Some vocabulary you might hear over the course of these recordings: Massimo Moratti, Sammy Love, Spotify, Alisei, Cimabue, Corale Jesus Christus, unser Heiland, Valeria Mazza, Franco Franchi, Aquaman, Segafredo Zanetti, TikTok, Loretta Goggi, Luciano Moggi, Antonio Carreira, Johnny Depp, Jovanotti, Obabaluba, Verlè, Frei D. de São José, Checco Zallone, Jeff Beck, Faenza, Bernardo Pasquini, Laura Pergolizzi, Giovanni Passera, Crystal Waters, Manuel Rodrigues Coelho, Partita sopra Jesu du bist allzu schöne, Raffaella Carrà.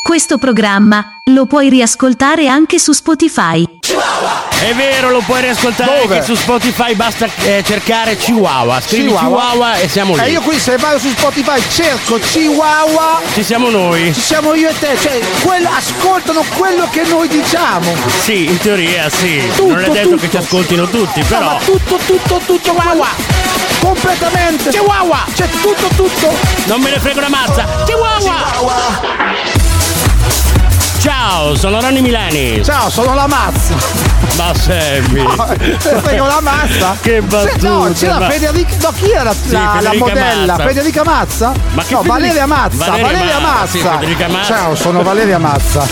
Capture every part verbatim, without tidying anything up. Questo programma lo puoi riascoltare anche su Spotify. È vero, lo puoi riascoltare Dove? anche su Spotify, basta eh, cercare Chihuahua. Scrivi Chihuahua. Chihuahua e siamo lì. Eh, io qui se vado su Spotify cerco Chihuahua. Ci siamo noi. Ci siamo io e te, cioè quello, ascoltano quello che noi diciamo. Sì, in teoria sì. Tutto, non è detto tutto. Che ci ascoltino tutti, però. No, ma tutto, tutto, tutto Chihuahua. Completamente. Chihuahua. C'è tutto, tutto. Non me ne frego una mazza. Chihuahua. Chihuahua. Ciao, sono Ronny Milani. Ciao, sono la Mazza. Ma Sammy. No, sono la Mazza. Che battuta. No, c'era ma... Federica. No, chi era la, sì, la, la modella? Mazza. Federica Mazza? Ma che no, Federica... Valeria Mazza. Valeria, Valeria Mazza. Mazza. Sì, Mazza. Ciao, sono Valeria Mazza.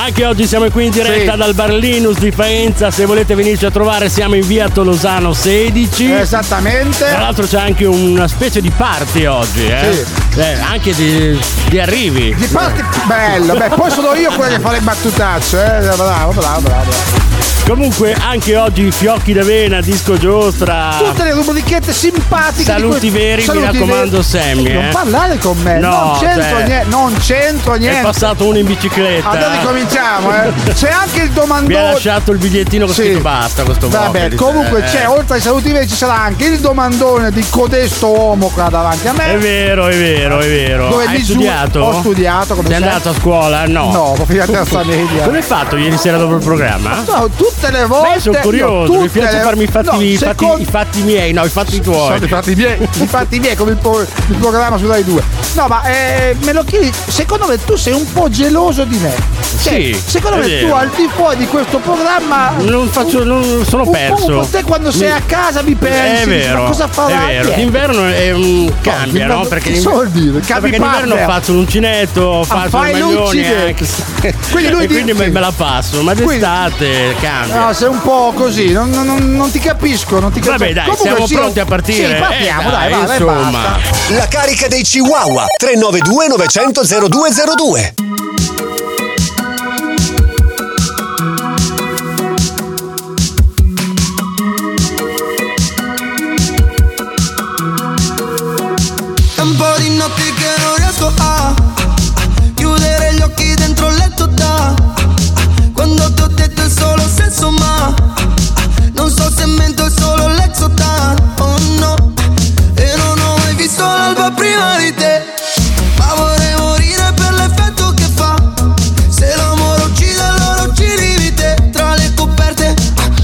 Anche oggi siamo qui in diretta sì. dal Barlinus di Faenza. Se volete venirci a trovare siamo in via Tolosano sedici. Esattamente. Tra l'altro c'è anche una specie di party oggi eh? Sì. eh Anche di, di arrivi. Di party, bello. Beh, poi sono io quello che fa le battutacce eh? Bravo, bravo, bravo. Comunque anche oggi fiocchi d'avena, disco giostra, tutte le rubrichette simpatiche. Saluti di que- veri, saluti, mi raccomando Sammy. Non eh. parlare con me, no, non, c'entro cioè, niente, non c'entro niente. È passato uno in bicicletta. Allora ricominciamo eh. C'è anche il domandone. Mi ha lasciato il bigliettino così sì. basta questo Vabbè, comunque c'è, eh. oltre ai saluti veri ci sarà anche il domandone di codesto uomo qua davanti a me. È vero, è vero, è vero. Dove Hai misur- studiato? Ho studiato. Come Sei sai? andato a scuola? No. No, ho finito la terza media. Come hai fatto ieri sera dopo il programma? No, tutte le volte. Beh, sono curioso, mi piace le... farmi i fatti, no, i, fatti, con... i fatti miei, no, i fatti tuoi. Sono i fatti miei, i fatti miei come il, po- il programma su Rai due. No, ma eh, me lo chiedi, secondo me tu sei un po' geloso di me. Cioè, sì. Secondo me vero. tu al di fuori di questo programma non faccio, non sono un perso. Po te quando sei mi... a casa mi pensi, è vero, ma cosa farà? È vero. L'inverno è un no, cambia, no? Perché l'inverno, perché l'inverno faccio l'uncinetto, faccio ah, il maglione. Quindi lui e quindi me la passo, ma d'estate cambia. No, sei un po' così, non, non, non ti capisco, non ti capisco. Vabbè, dai, comunque siamo sì, pronti a partire. Sì, partiamo, eh, dai, dai, vai, insomma. Vai, basta. La carica dei Chihuahua tre nove due nove zero zero zero due zero due. È un po' di notti che non riesco a chiudere gli occhi dentro il letto da quando ti ho detto il solo senso, ma non so se mento, è solo l'exotan, oh no. E non ho mai visto l'alba prima di te, ma vorrei morire per l'effetto che fa. Se l'amore uccide allora uccidi di te. Tra le coperte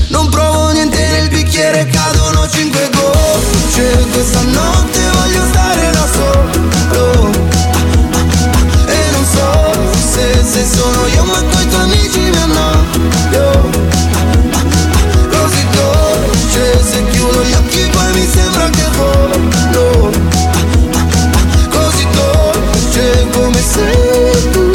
non provo niente, nel bicchiere cadono cinque gocce. Questa notte voglio stare da solo e non so se, se sono io ma coi tuoi amici mi annoio. Se chiudo gli occhi poi mi sembra che volo, così dolce come sei tu.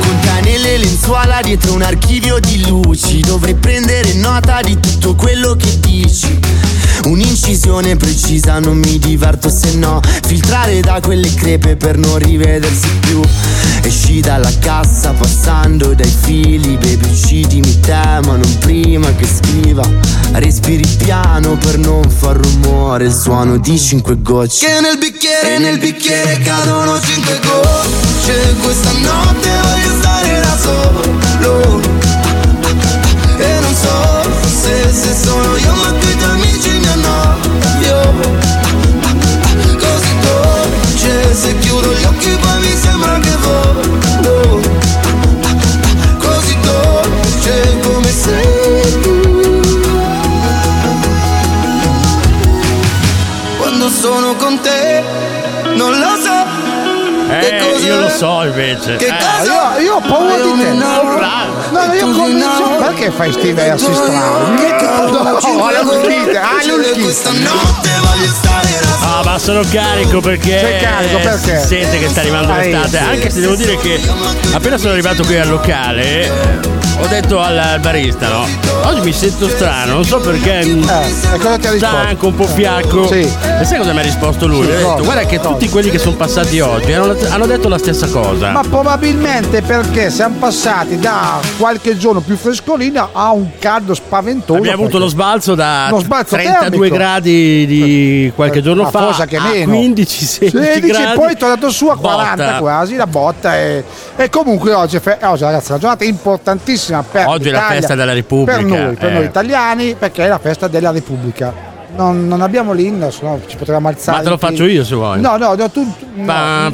Contane le lenzuola dietro un archivio di luci, dovrei prendere nota di tutto quello che dici. Un'incisione precisa, non mi diverto se no. Filtrare da quelle crepe per non rivedersi più. Esci dalla cassa passando dai fili. Baby uccidimi te ma non prima che scriva. Respiri piano per non far rumore. Il suono di cinque gocce. Che nel bicchiere, nel bicchiere cadono cinque gocce. Questa notte voglio stare da solo e non so se, se sono io ma tu i tuoi amici mi annoio. Così dolce, se chiudo gli occhi poi mi sembra che volo, così dolce come sei tu. Quando sono con te non lo so. Eh, cosa? Io lo so invece. Che eh. cosa? Io, io ho paura di te. No, io comincio. Perché fai sti versi strani? Che cosa? Ah, ma sono carico perché. Sei carico perché? Si sente che sta arrivando l'estate. Anche se devo dire che appena sono arrivato qui al locale ho detto al barista, no? Oggi mi sento strano, non so perché. Eh, cosa ti ha risposto? Stanco, un po' fiacco. Sì. E sai cosa mi ha risposto lui? Sì, ha detto, guarda che tutti quelli che sono passati oggi erano hanno detto la stessa cosa. Ma probabilmente perché siamo passati da qualche giorno più frescolina a un caldo spaventoso. Abbiamo avuto lo sbalzo da lo sbalzo trentadue termico. Gradi di qualche giorno fa cosa che meno, quindici sedici gradi, poi è tornato su a quaranta botta. Quasi la botta è, e comunque oggi, fe- oggi ragazzi la giornata è importantissima per oggi l'Italia, è la festa della Repubblica per noi, per eh. noi italiani, perché è la festa della Repubblica. Non, non abbiamo l'inno, sennò ci potevamo alzare. Ma te lo faccio io se vuoi. No, no, no, tu no.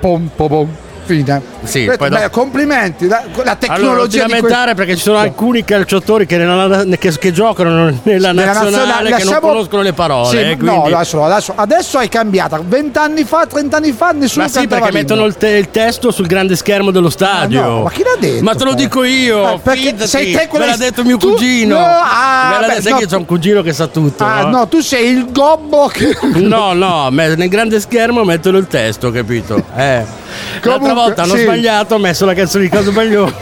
Pom pom pom. Fine. Sì, beh, poi beh, da... complimenti, la, la tecnologia. Allora, non ti lamentare que... perché ci sono sì. alcuni calciatori che, nella, che, che giocano nella nazionale, nazionale che lasciamo... non conoscono le parole. Sì, eh, quindi... No, adesso, adesso, adesso è cambiata. Vent'anni fa, trent'anni fa, nessuno. Ma sì, perché l'inno. Mettono il, te, il testo sul grande schermo dello stadio. Ma, no, ma chi l'ha detto? Ma te lo dico io. Eh, fidati, sei te quello me l'ha detto mio tu... cugino. No, ah, me l'ha beh, detto, no, sai che c'è un cugino che sa tutto. Ah, no, no tu sei il gobbo. Che... No, no, nel grande schermo mettono il testo, capito? Eh. L'altra volta hanno sì. sbagliato, ho messo la canzone di Caso Baglioni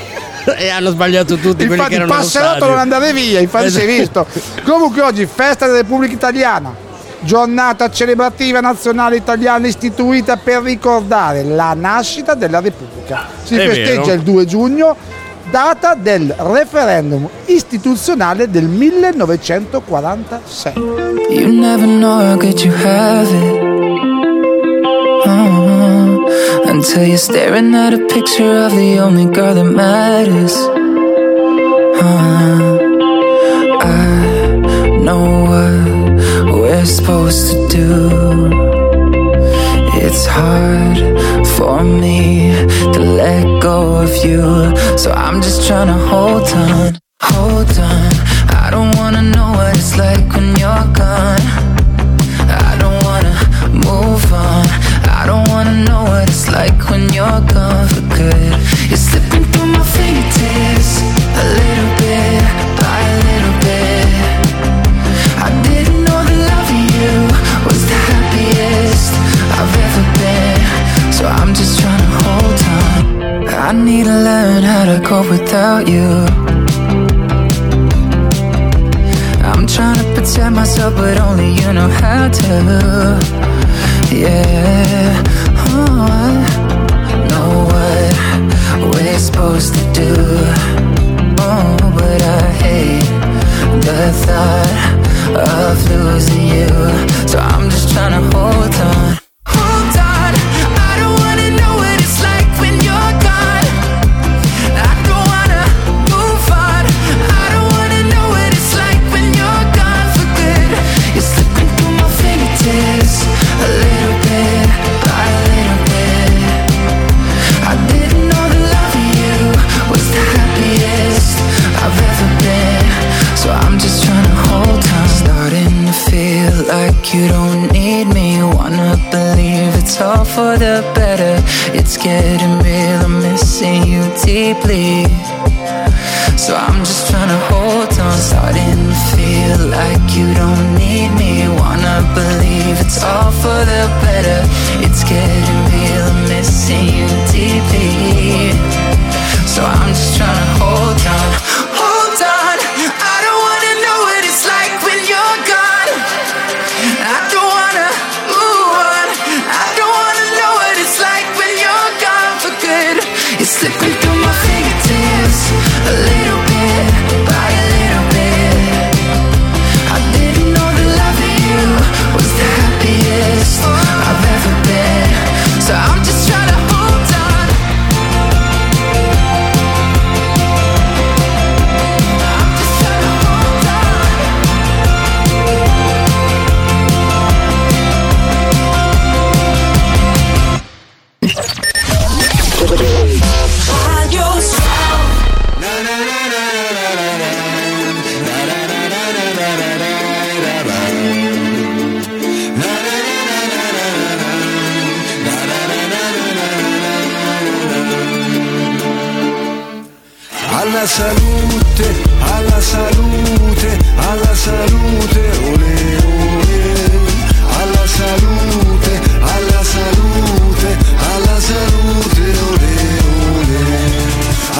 e hanno sbagliato tutti. Infatti quelli che Passerotto non andava via, infatti esatto. si è visto. Comunque oggi festa della Repubblica Italiana, giornata celebrativa nazionale italiana istituita per ricordare la nascita della Repubblica. Si è festeggia vero. Il due giugno, data del referendum istituzionale del millenovecentoquarantasei. You never know, could you have it? Oh. Until you're staring at a picture of the only girl that matters. uh, I know what we're supposed to do. It's hard for me to let go of you, so I'm just trying to hold on, hold on. I don't wanna know what it's like when you're gone. I don't wanna move on. I don't wanna know what it's like when you're gone for good. You're slipping through my fingertips, a little bit by a little bit. I didn't know the love of you was the happiest I've ever been, so I'm just trying to hold on. I need to learn how to cope without you. I'm trying to protect myself, but only you know how to. Yeah, oh, I know what we're supposed to do. Oh, but I hate the thought of losing you, so I'm just trying to hold on. You don't need me, wanna believe it's all for the better. It's getting real, I'm missing you deeply, so I'm just trying to hold on. Starting to feel like you don't need me, wanna believe it's all for the better. It's getting real, I'm missing you deeply, so I'm just trying to hold on. Slipping through my fingertips, a little bit by a little bit. I didn't know the love of you was the happiest I've ever been, so I'm just trying to hold on. I'm just trying to hold on. Alla salute, alla salute, alla salute, ole ole. Alla salute, alla salute, alla salute, ole ole.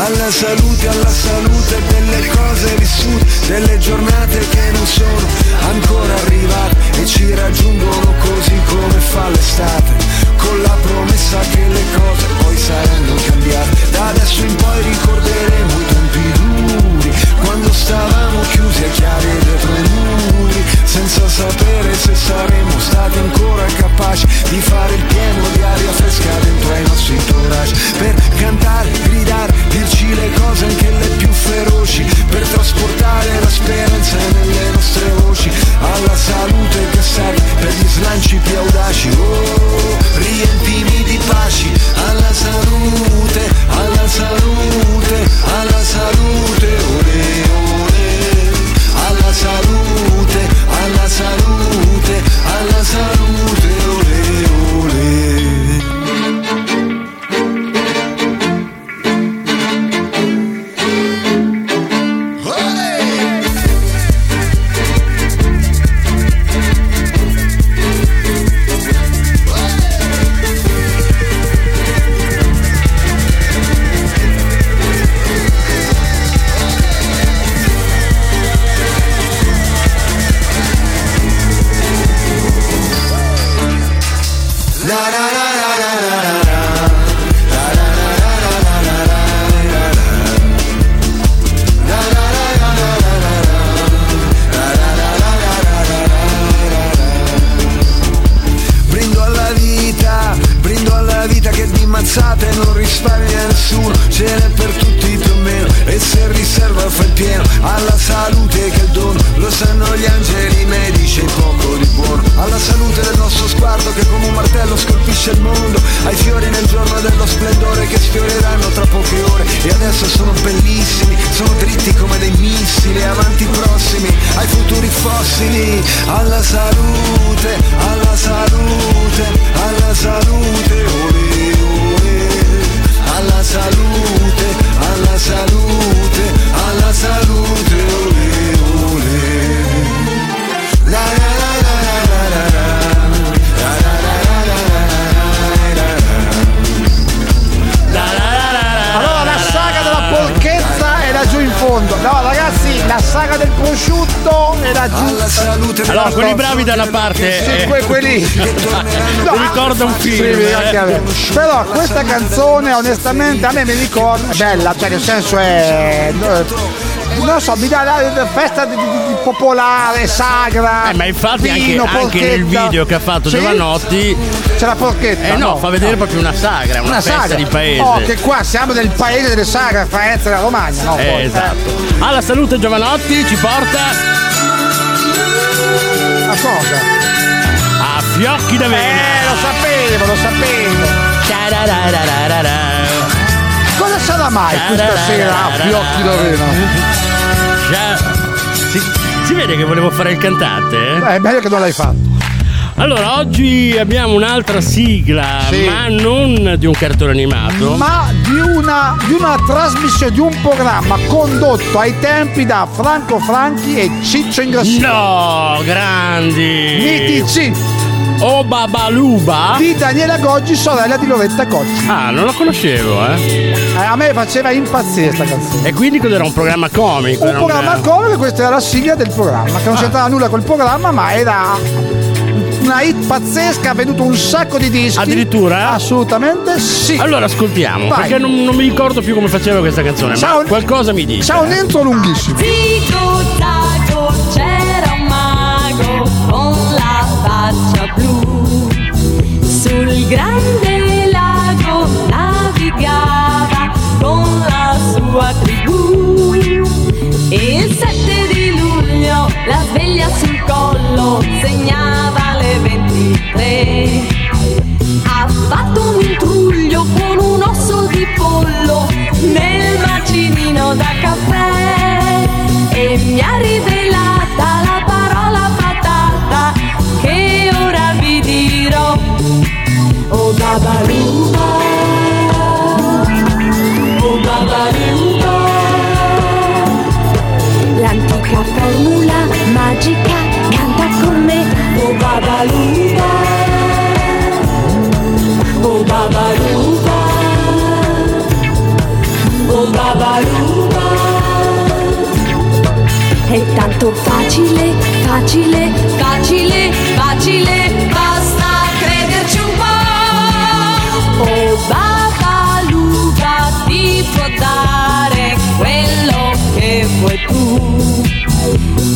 Alla salute, alla salute delle cose vissute, delle giornate che non sono ancora arrivate e ci raggiungono così come fa l'estate, con la promessa che le cose poi saranno cambiate. Da adesso in poi ricorderemo i tempi duri, quando stavamo Brindo alla vita, brindo alla vita che di mazzate non risparmia nessuno, ce n'è per tutti più o meno, e se riserva fa il pieno, alla salute che è il dono, lo sanno gli angeli medici e poco di buono, alla salute del nostro sguardo che come un martello scolpisce il mondo, ai fiori nel giorno dello splendore che sfioreranno tra poche ore, e adesso sono bellissimi, sono dritti come dei missili, avanti prossimi, ai futuri fossili, alla salute, alla salute, alla salute, olè, olè, alla salute, alla salute, alla salute, olè, olè. La la la la la la la la la la la la. Allora la saga della porchezza è laggiù in fondo. No ragazzi, la saga del prosciutto è laggiù. Allora quelli bravi da una parte, eh. quelli no, mi ricorda un film, sì, anche a me. Però questa canzone onestamente a me mi ricorda, bella, cioè nel senso è, non lo so, mi dà la festa di, di, di popolare, sagra. Eh, ma infatti vino, anche, anche nel video che ha fatto sì? Jovanotti c'è la porchetta. Eh no, no fa vedere no. proprio una sagra, una, una festa sagra. Di paese. Oh, che qua siamo del paese delle sagre, Faenza della Romagna, no? Eh, poi, esatto. Eh. Alla salute Jovanotti ci porta la cosa. A fiocchi da bene. Eh, lo sapevo, lo sapevo. Cosa sarà mai questa sera a fiocchi d'avena? Già, si, si vede che volevo fare il cantante? Eh? È meglio che non l'hai fatto. Allora, oggi abbiamo un'altra sigla, sì. ma non di un cartone animato, ma di una, di una trasmissione, di un programma condotto ai tempi da Franco Franchi e Ciccio Ingrassia. No, grandi! Mitici! Obabaluba di Daniela Goggi, sorella di Loretta Goggi. Ah, non la conoscevo, eh. eh a me faceva impazzire sta canzone. E quindi quello era un programma comico. Un programma un... comico, questa era la sigla del programma, che non ah. c'entrava nulla col programma, ma era una hit pazzesca, ha venduto un sacco di dischi. Addirittura? Assolutamente sì. Allora ascoltiamo. Vai. Perché non, non mi ricordo più come faceva questa canzone. Ciao, ma qualcosa mi dice. Ciao, un intro lunghissimo. Zicco zacco, c'era un mago con la faccia blu, sul grande lago navigava con la sua tribù, e il sette di luglio la sveglia sul collo segnava le ventitré. Ha fatto un intruglio con un osso di pollo nel macinino da caffè, e mi ha rivelata la parola patata che ora vi dirò. Oh babaluba, oh babaluba, l'antica formula magica canta con me. Oh babaluba, oh babaluba, oh babaluba. È tanto facile, facile, facile, facile, basta crederci un po'. Oh babaluba ti può dare quello che vuoi tu,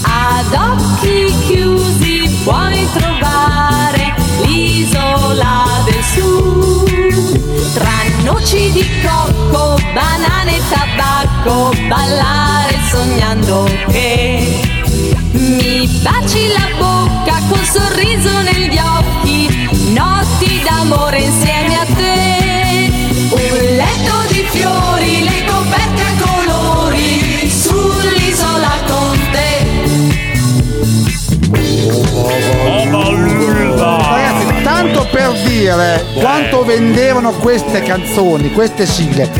ad occhi chiusi puoi trovare l'isola del sud, tra noci di cocco, banane e tabacco, ballare sognando che mi baci la bocca col sorriso negli occhi, notti d'amore insieme a te, un letto di fiori, le coperte a colori sull'isola con te. Tanto per dire quanto vendevano queste canzoni, queste sigle.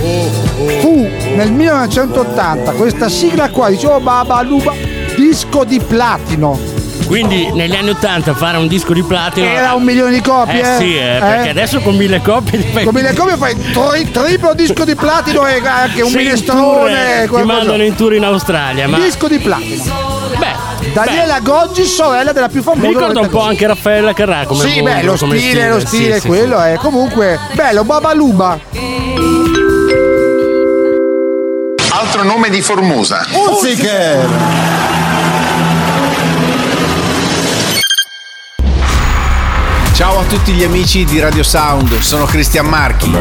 Fu nel millenovecentottanta questa sigla qua, dicevo Babaluba, disco di platino. Quindi negli anni ottanta fare un disco di platino era un milione di copie. Eh, eh. Sì, eh, perché eh. adesso con mille copie fai... con mille copie fai tri- triplo disco di platino e anche un minestrone. Ti mandano in tour in Australia, ma... disco di platino. Beh, Daniela Goggi, sorella della più famosa. Mi ricorda un po' anche Raffaella Carrà come Sì, beh, lo stile, stile, lo stile, sì, quello sì, è. Sì. Comunque, bello, Obabaluba. Altro nome di Formosa. Unziker. Ciao a tutti gli amici di Radio Sound, sono Cristian Marchi.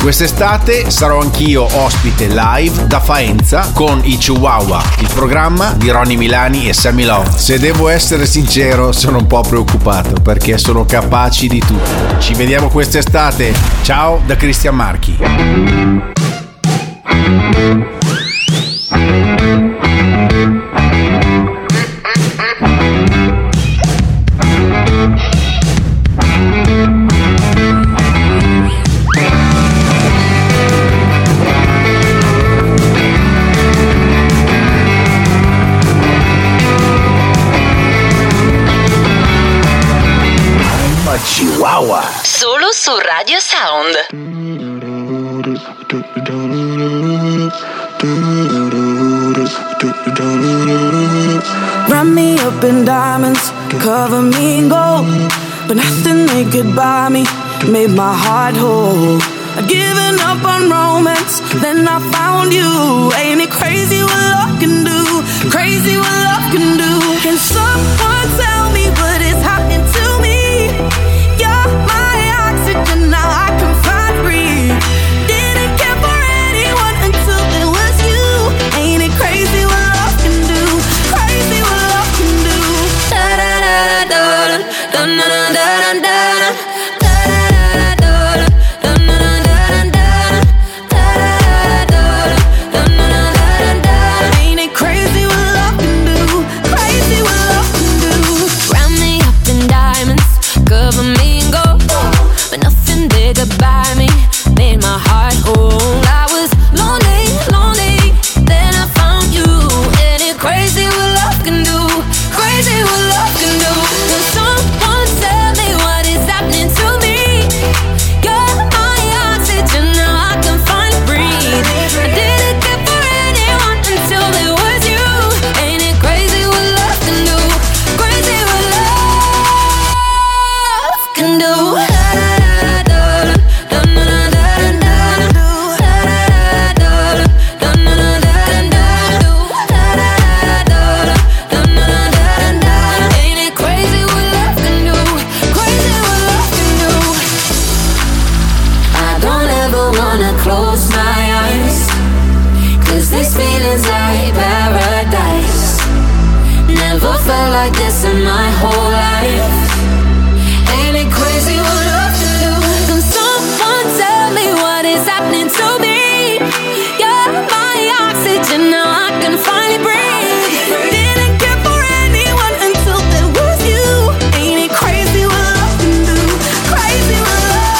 Quest'estate sarò anch'io ospite live da Faenza con i Chihuahua, il programma di Ronny Milani e Sammy Love. Se devo essere sincero, sono un po' preoccupato perché sono capaci di tutto. Ci vediamo quest'estate. Ciao da Cristian Marchi. Chihuahua. Solo su Radio Sound. Wrap me up in diamonds, cover me in gold, but nothing they could buy me made my heart whole. I'd given up on romance, then I found you. Ain't it crazy what love can do? Crazy what love can do. Can someone tell me what is happening to me? My oxygen, now I can find breathe. Didn't care for anyone until it was you. Ain't it crazy what love can do? Crazy what love can do. Da da da da da da da da da da da da da da da. Ain't it crazy what love can do? Crazy what love can do. Round me up in diamonds, cover me. Goodbye me, made my heart whole. I was lonely, lonely, then I found you. Ain't it crazy what love can do? Crazy what love can do. Can someone tell me what is happening to me? You're my oxygen, now I can find breathe. I didn't care for anyone until it was you. Ain't it crazy what love can do? Crazy what love can do. Like this in my whole life. Ain't it crazy what love can do? Can someone tell me what is happening to me? You're my oxygen, now I can finally breathe. Didn't care for anyone until there was you. Ain't it crazy what love can do? Crazy what love.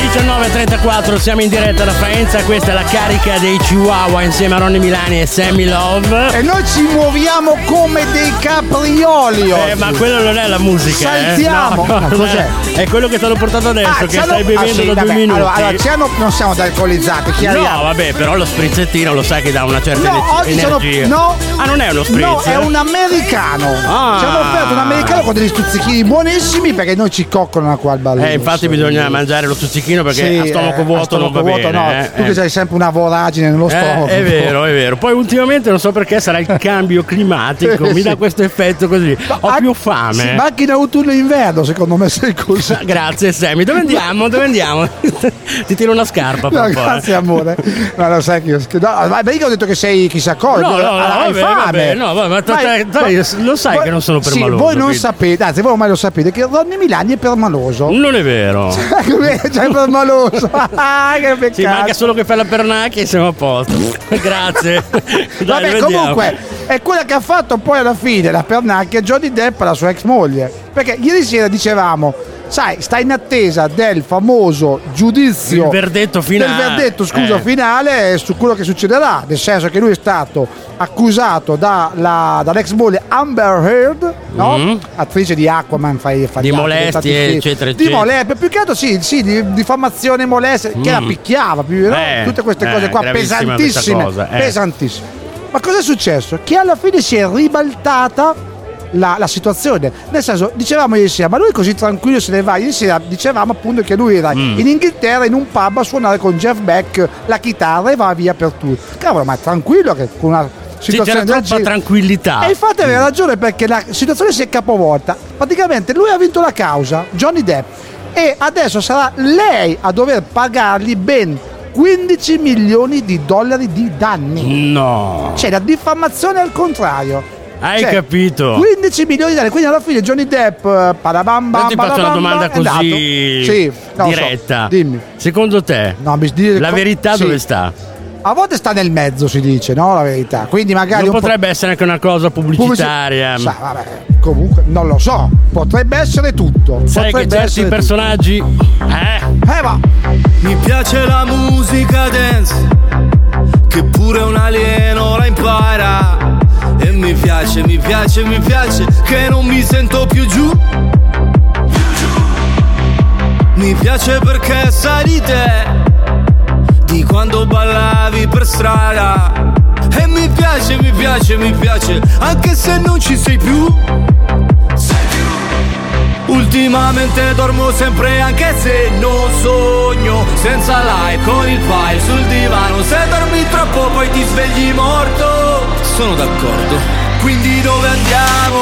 diciannove e trentaquattro, siamo in diretta da Faenza, questa è la carica dei Chihuahua insieme a Ronny Milani e Sammy Love. E noi ci muoviamo come dei caprioli oggi. Eh, ma quello non è la musica. Saltiamo. Eh? No, no, no, cos'è? È quello che ti hanno portato adesso, ah, che c'hanno... stai bevendo ah, sì, da vabbè. due minuti. Allora, allora siamo... non siamo alcolizzati, chiariamo. No, vabbè, però lo sprizzettino lo sai che dà una certa no, oggi energia. Sono... No, ah, non è uno spritz? No, è un americano. Ah. Ci hanno offerto un americano con degli stuzzichini buonissimi perché noi ci coccolano qua al Barlinus. Eh, infatti bisogna mangiare lo stuzzichino perché sì, a stomaco vuoto a stomaco non va vuoto, bene. No. Eh, tu che eh. hai sempre una voragine nello stomaco. Eh, è vero, è vero. Poi ultimamente non so perché sarà il cambio climatico, mi dà questo effetto così. Ma ho anche più fame. Sì, ma anche in autunno e inverno, secondo me sei così. Grazie Sammy, dove andiamo? Dove andiamo? Ti tiro una scarpa per no, un po', grazie eh. amore. Ma no, lo sai che io no, ma io ho detto che sei chissà cosa. No, no, no, hai vabbè, fame. Vabbè, no, vabbè, ma, vai, vai, vai, lo sai vai, che non sono permaloso. Sì, voi non quindi. sapete, anzi voi ormai lo sapete che Ronny Milani è permaloso. Non è vero. Cioè, cioè è permaloso. Ah, che peccato. Ci manca solo che fai la pernacchia e siamo a posto. Grazie. Dai, vabbè, comunque è quella che ha fatto poi alla fine la pernacchia Johnny Depp alla sua ex moglie, perché ieri sera dicevamo sai, sta in attesa del famoso giudizio, il verdetto finale, del verdetto scusa eh. finale su quello che succederà, nel senso che lui è stato accusato da la, dall'ex moglie Amber Heard, no? mm. attrice di Aquaman, fai, fai di molestie eccetera, eccetera di molestie, più che altro sì, sì di diffamazione, molestie, mm. che la picchiava più, no? eh, tutte queste eh, cose qua pesantissime cosa, eh. pesantissime. Ma cosa è successo? Che alla fine si è ribaltata La, la situazione, nel senso, dicevamo ieri sera, ma lui così tranquillo se ne va. Ieri sera dicevamo appunto che lui era mm. in Inghilterra in un pub a suonare con Jeff Beck la chitarra e va via per tutti. Cavolo, ma tranquillo che con una situazione, c'era troppa gi- tranquillità. E infatti aveva mm. ragione, perché la situazione si è capovolta. Praticamente lui ha vinto la causa, Johnny Depp, e adesso sarà lei a dover pagargli ben quindici milioni di dollari di danni. No, c'è la diffamazione al contrario. Hai cioè, capito? quindici milioni di dollari, quindi alla fine Johnny Depp padabam, bam, io ti faccio una domanda così sì, no, diretta so. Dimmi. Secondo te no, mi dire la com- verità sì. dove sta? A volte sta nel mezzo, si dice, no? La verità, quindi magari non potrebbe po- essere anche una cosa pubblicitaria Pubblici- sa, vabbè, comunque non lo so, potrebbe essere tutto, sai, potrebbe che certi personaggi eh. eh va mi piace la musica dance, che pure un alieno la impara. E mi piace, mi piace, mi piace che non mi sento più giù. Mi piace perché sai di te, di quando ballavi per strada. E mi piace, mi piace, mi piace anche se non ci sei più. Ultimamente dormo sempre anche se non sogno, senza live con il file sul divano. Se dormi troppo poi ti svegli morto. Sono d'accordo. Quindi dove andiamo?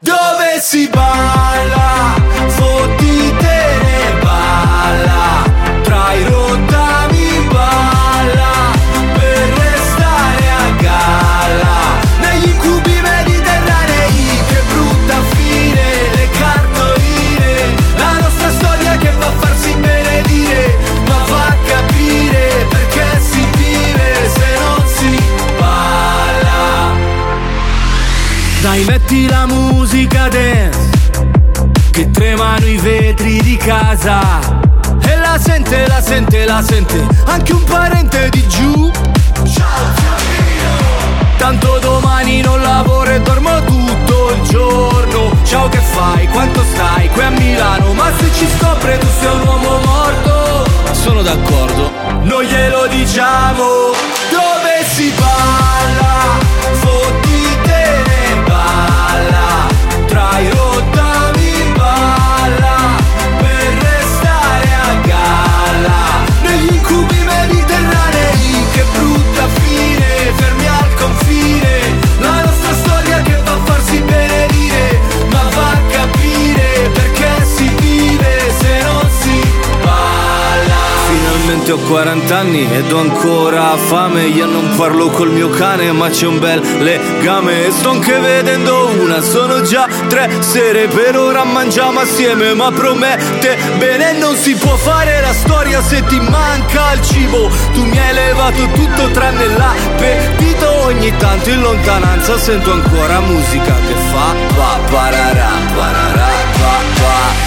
Dove si balla? Fottitene balla. Tra i rottami balla. Per restare a galla. Negli incubi mediterranei. Che brutta fine. Le cartoline. La nostra storia che va a farsi benedire. Ma va a capire perché si vive se non si balla. Dai, metti la musica dance, che tremano i vetri di casa. E la sente, la sente, la sente anche un parente di giù. Tanto domani non lavoro e dormo tutto il giorno. Ciao, che fai? Quanto stai? Qui a Milano. Ma se ci scopre tu sei un uomo morto. Sono d'accordo. Noi glielo diciamo. Dove si balla? Fottitene balla. Tra i rottami balla. Per restare a galla. Negli incubi mediterranei. Che brutta fine. Fermi al confine. La nostra storia che va a farsi benedire. Ma va a capire perché si vive se non si balla. Finalmente ho quaranta anni ed ho ancora fame. Io non parlo col mio cane ma c'è un bel legame. E sto anche vedendo una, sono già tre sere. Per ora mangiamo assieme ma promette bene. Non si può fare la storia se ti manca il cibo. Tu mi hai levato tutto tranne l'appetito. Ogni tanto in lontananza sento ancora musica che fa pa pararà, pararà, pa pa.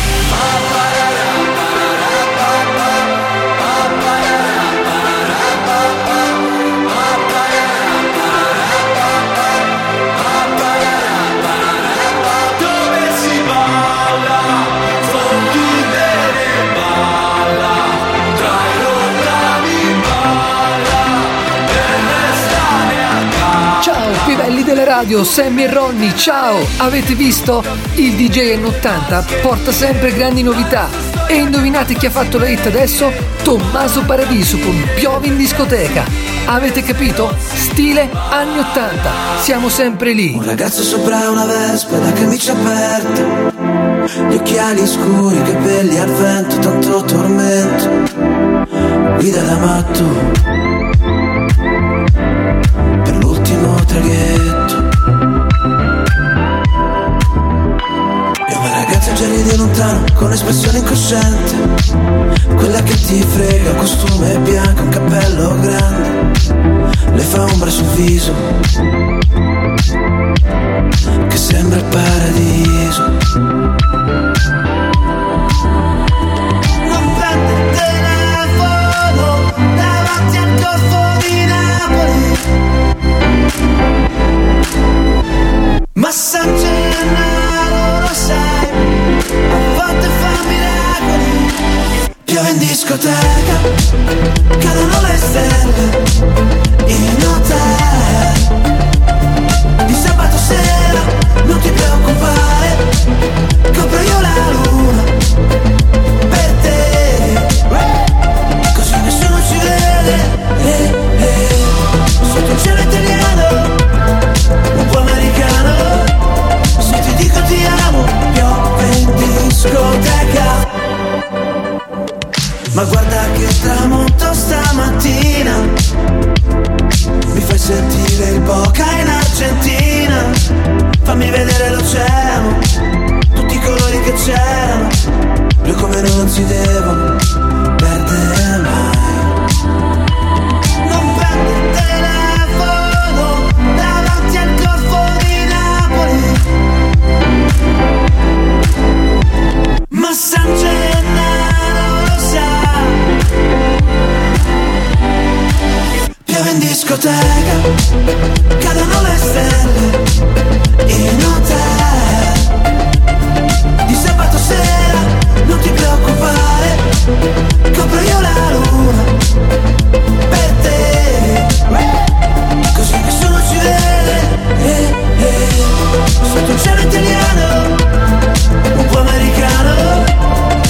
Radio Sammy e Ronny, ciao! Avete visto? Il D J anni ottanta porta sempre grandi novità. E indovinate chi ha fatto la hit adesso? Tommaso Paradiso con Piove in discoteca. Avete capito? Stile anni ottanta, siamo sempre lì. Un ragazzo sopra una Vespa, la camicia aperta, gli occhiali scuri, i capelli al vento, tanto tormento, guida da matto per l'ultimo traghetto. Già ridi lontano con espressione incosciente, quella che ti frega, costume bianco, un cappello grande, le fa ombra sul viso. che sembra il paradiso. Non prende il telefono davanti al golfo di Napoli, ma San Gennaro lo sai, a volte fa miracoli. Piove in discoteca, cadono le stelle, in hotel di sabato sera, non ti preoccupare, compro io la luna per te, così nessuno ci vede, eh, eh. Sotto il cielo italiano, un po' americano, se ti dico ti amo, piove in discoteca. Ma guarda che tramonto stamattina, mi fai sentire il Boca in Argentina. Fammi vedere l'oceano, tutti i colori che c'erano, più come non si devono perdere mai. Non prendo il telefono davanti al golfo di Napoli, ma San Gennaro lo sa. Piove in discoteca, cadono le stelle, in hotel di sabato sera, non ti preoccupare, compro io la luna per te, così nessuno ci vede, eh, eh. Sotto il cielo italiano, un po' americano,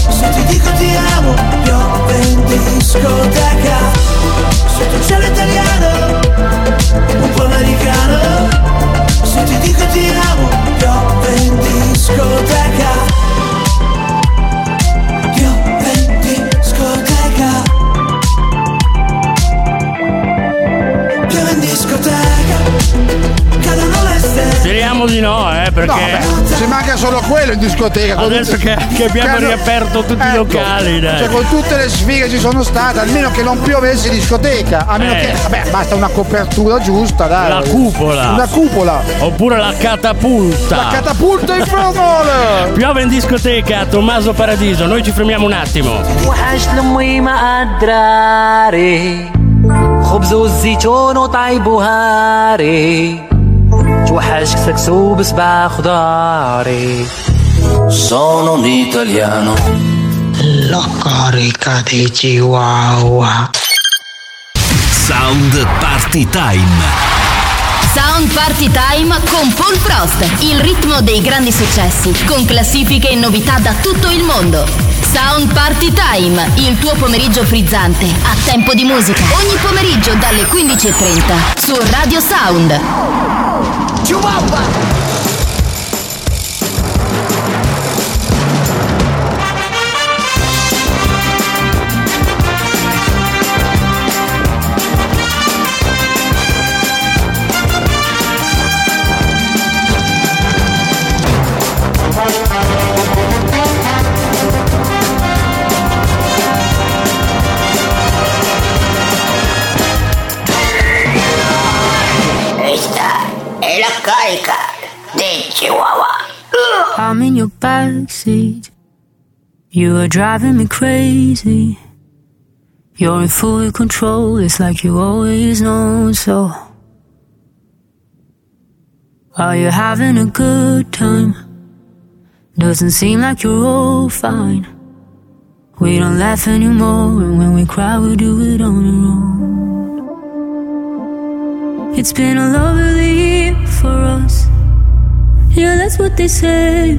se ti dico ti amo, piove in discoteca. Sotto il cielo italiano, un po' americano, se ti dico ti amo, piove in discoteca. Speriamo di no, eh, perché no, beh, ci manca solo quello in discoteca. Adesso tutte... che, che abbiamo che riaperto tutti ecco, i locali, dai. Cioè con tutte le sfighe ci sono state, almeno che non piovesse in discoteca, a meno eh. che vabbè, basta una copertura giusta, dai. La cupola. Una cupola. Oppure la catapulta. La catapulta in fragole. Piove in discoteca, Tommaso Paradiso. Noi ci fermiamo un attimo. خبز والزيتون وطيب وهاري توحشك سكسو بسبع خضاري. Sono un italiano. La carica di Chihuahua. Sound Party Time. Sound Party Time con Paul Frost, il ritmo dei grandi successi, con classifiche e novità da tutto il mondo. Sound Party Time, il tuo pomeriggio frizzante, a tempo di musica, ogni pomeriggio dalle quindici e trenta su Radio Sound. Chihuahua! I'm in your backseat, you are driving me crazy. You're in full control, it's like you always know. So, are you having a good time? Doesn't seem like you're all fine. We don't laugh anymore, and when we cry we do it on our own. It's been a lovely year for us, yeah, that's what they say.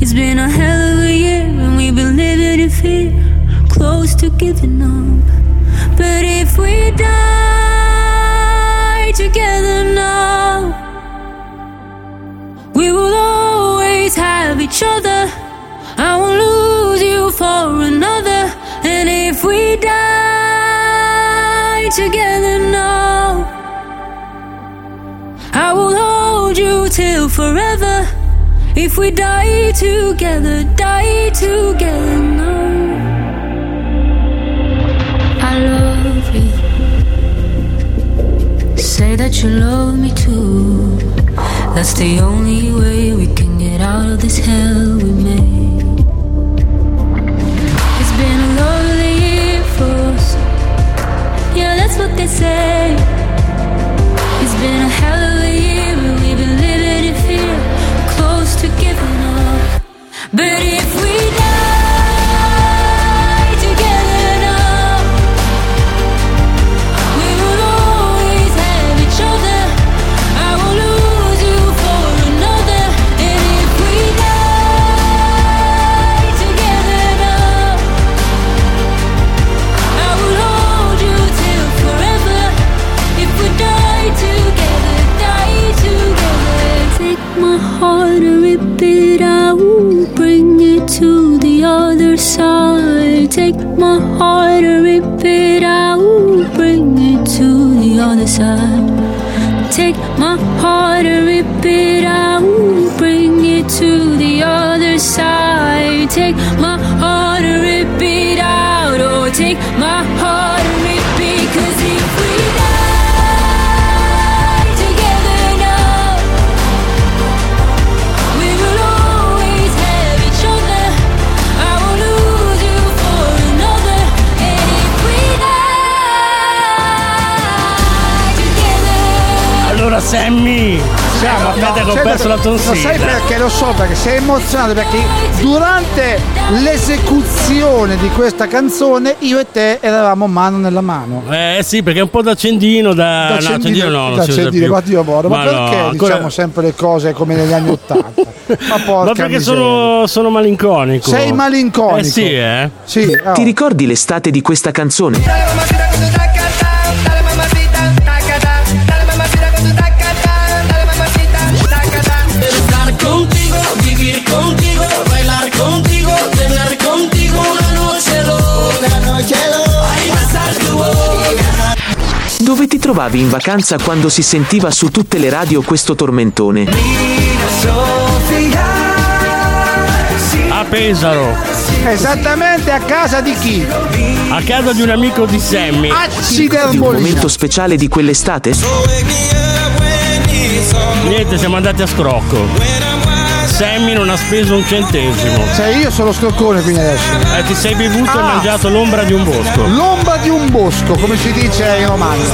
It's been a hell of a year and we've been living in fear, close to giving up. But if we die together now, we will always have each other. I won't lose you for another. And if we die together now, I will always you till forever. If we die together, die together now. I love you. Say say that you love me too. That's the only way we can get out of this hell we made. It's been a lonely year for us. Yeah, that's what they say. It's been a hell of a year, but we've been living in fear, close to giving up. But if we die side, take my heart and rip it out, bring it to the other side. Take my heart and rip it out, bring it to the other side. Take my heart and rip it out, oh, take my heart and rip it, cause if we Sammy, siamo a Fede, ho perso la tonsilla. Lo sai perché? Lo so perché sei emozionato, perché durante l'esecuzione di questa canzone io e te eravamo mano nella mano. Eh sì, perché è un po' da accendino, da, da no, accendino no, non da si usa più. Ma, Dio, ma, ma perché no, diciamo ancora... sempre le cose come negli anni ottanta? Ma, ma perché sono, sono malinconico. Sei malinconico? Eh sì, eh. Sì, oh. Ti ricordi l'estate di questa canzone? Contigo, bailar contigo, tener contigo una noche loca, una noche loca, y pasar tu boca. Dove ti trovavi in vacanza quando si sentiva su tutte le radio questo tormentone? A Pesaro. Esattamente, a casa di chi? A casa di un amico di Sammy. Acciderbolina. Di un momento speciale di quell'estate? Niente, siamo andati a scrocco. Sammy non ha speso un centesimo. Cioè io sono scroccone quindi adesso. Eh, ti sei bevuto ah. e mangiato l'ombra di un bosco. L'ombra di un bosco, come si dice in romanzo.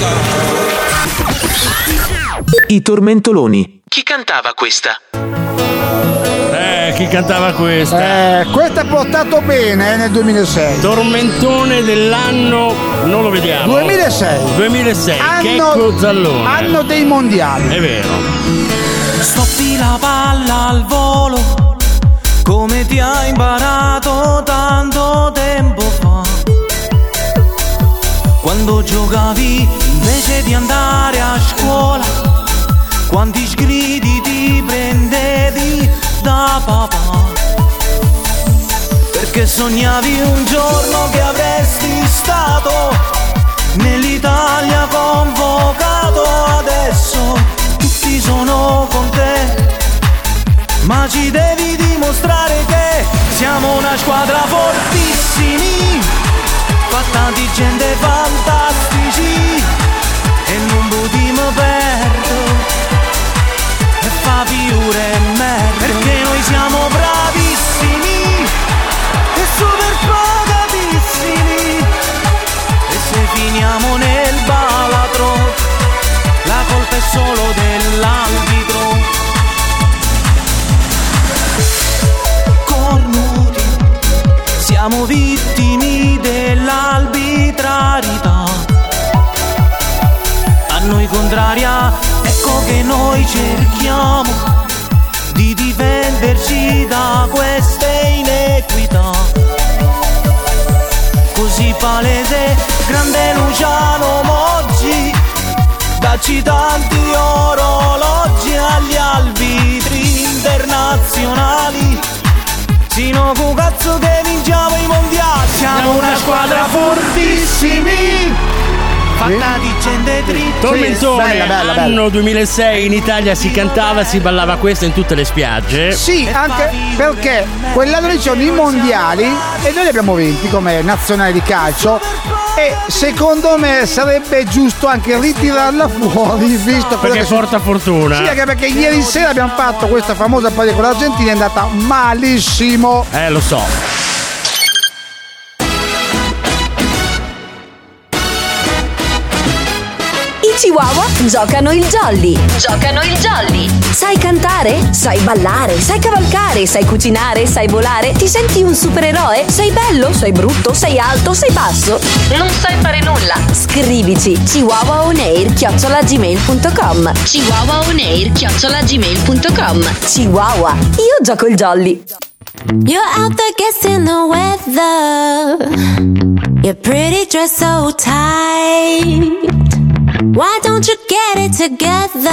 I tormentoloni. Chi cantava questa? Eh, chi cantava questa? Eh, questa è portato bene eh, nel duemilasei. Tormentone dell'anno, non lo vediamo. duemilasei. duemilasei. Anno, Checco Zallone. Anno dei mondiali. È vero. Stoppi la palla al volo, come ti ha imparato tanto tempo fa. Quando giocavi invece di andare a scuola, quanti sgridi ti prendevi da papà. Perché sognavi un giorno che avresti stato nell'Italia convocato. Adesso tutti sono con te, ma ci devi dimostrare che siamo una squadra fortissimi, fatta di gente fantastici, e non potremo perdere, e fa paura e merda, perché noi siamo bravissimi, e super pagatissimi, e se finiamo nel baratro, la colpa è solo dell'arbitro. Cornuti, siamo vittime dell'arbitrarietà. A noi contraria, ecco che noi cerchiamo di difenderci da queste inequità. Così palese, grande Luciano Moggi, dacci tanti orologi agli arbitri internazionali, sino con cazzo che vinciamo i mondiali. Siamo una squadra fortissimi, fatta di cendetrici. Tormentone, bella, bella, bella. Anno duemilasei in Italia si cantava, si ballava questo in tutte le spiagge. Sì, anche perché quell'anno lì c'erano i mondiali e noi li abbiamo vinti come nazionale di calcio, e secondo me sarebbe giusto anche ritirarla fuori, visto perché che porta fortuna. Sì, anche perché ieri sera abbiamo fatto questa famosa partita con l'Argentina, è andata malissimo. Eh, lo so. Chihuahua giocano il jolly. Giocano il jolly. Sai cantare? Sai ballare? Sai cavalcare? Sai cucinare? Sai volare? Ti senti un supereroe? Sei bello? Sei brutto? Sei alto? Sei basso? Non sai fare nulla? Scrivici chihuahuaonair chiocciola gmail punto com. chihuahuaonair chiocciola gmail punto com. Chihuahua, io gioco il jolly. You're out there guessing the weather. You're pretty dressed so tight. Why don't you get it together?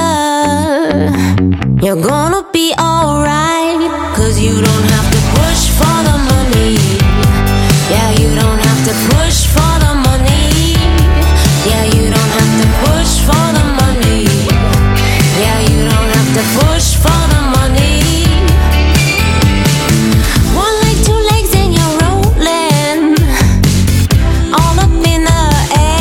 You're gonna be alright. 'Cause you don't have to push for the money. Yeah, you don't have to push for the money. Yeah, you don't have to push for the money. Yeah, you don't have to push for the money. One leg, two legs, and you're rolling all up in the air.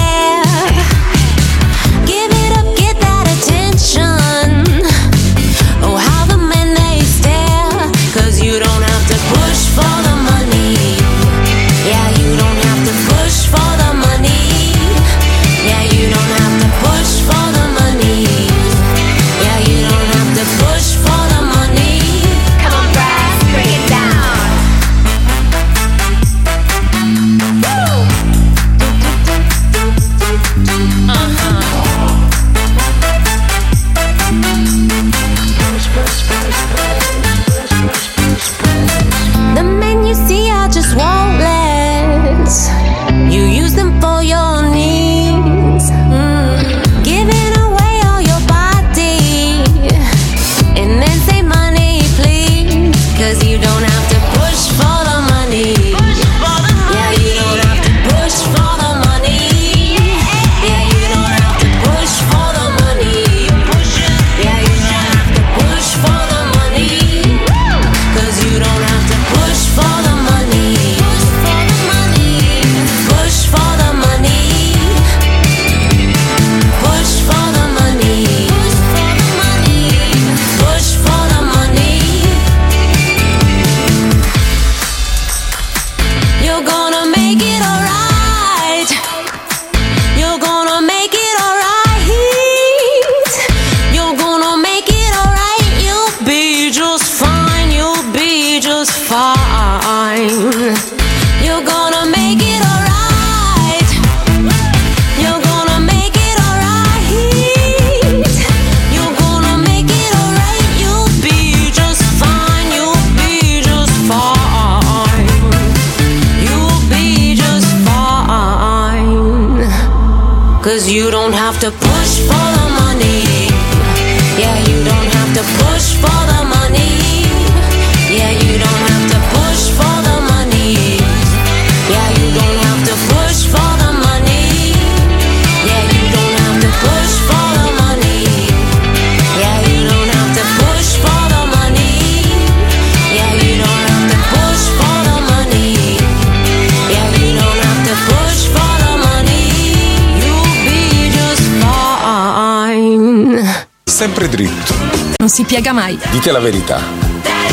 Sempre dritto, non si piega mai. Dite la verità,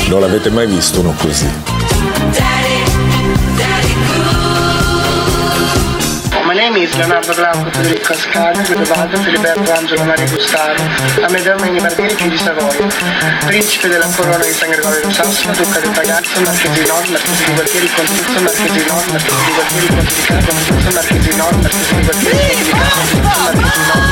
non l'avete mai visto uno così. My name is Leonardo Glauco Federico Ascari, Federico Filiberto Angelo Mario Gustavo, Amedeo Martirichi di Savoia, principe della corona di San Gregorio del Sassolo, duca del Pagazzo, marchese di Nord, marchese di Gualtieri, contizio, marchese di Nord, marchese di Gualtieri, pontificale, contizio, marchese di Nord, marchese di Gualtieri, pontificale.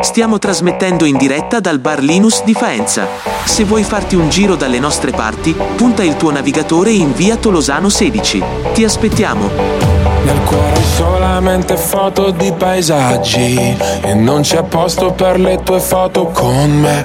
Stiamo trasmettendo in diretta dal Barlinus di Faenza. Se vuoi farti un giro dalle nostre parti, punta il tuo navigatore in via Tolosano sedici. Ti aspettiamo! Nel cuore solamente foto di paesaggi e non c'è posto per le tue foto con me.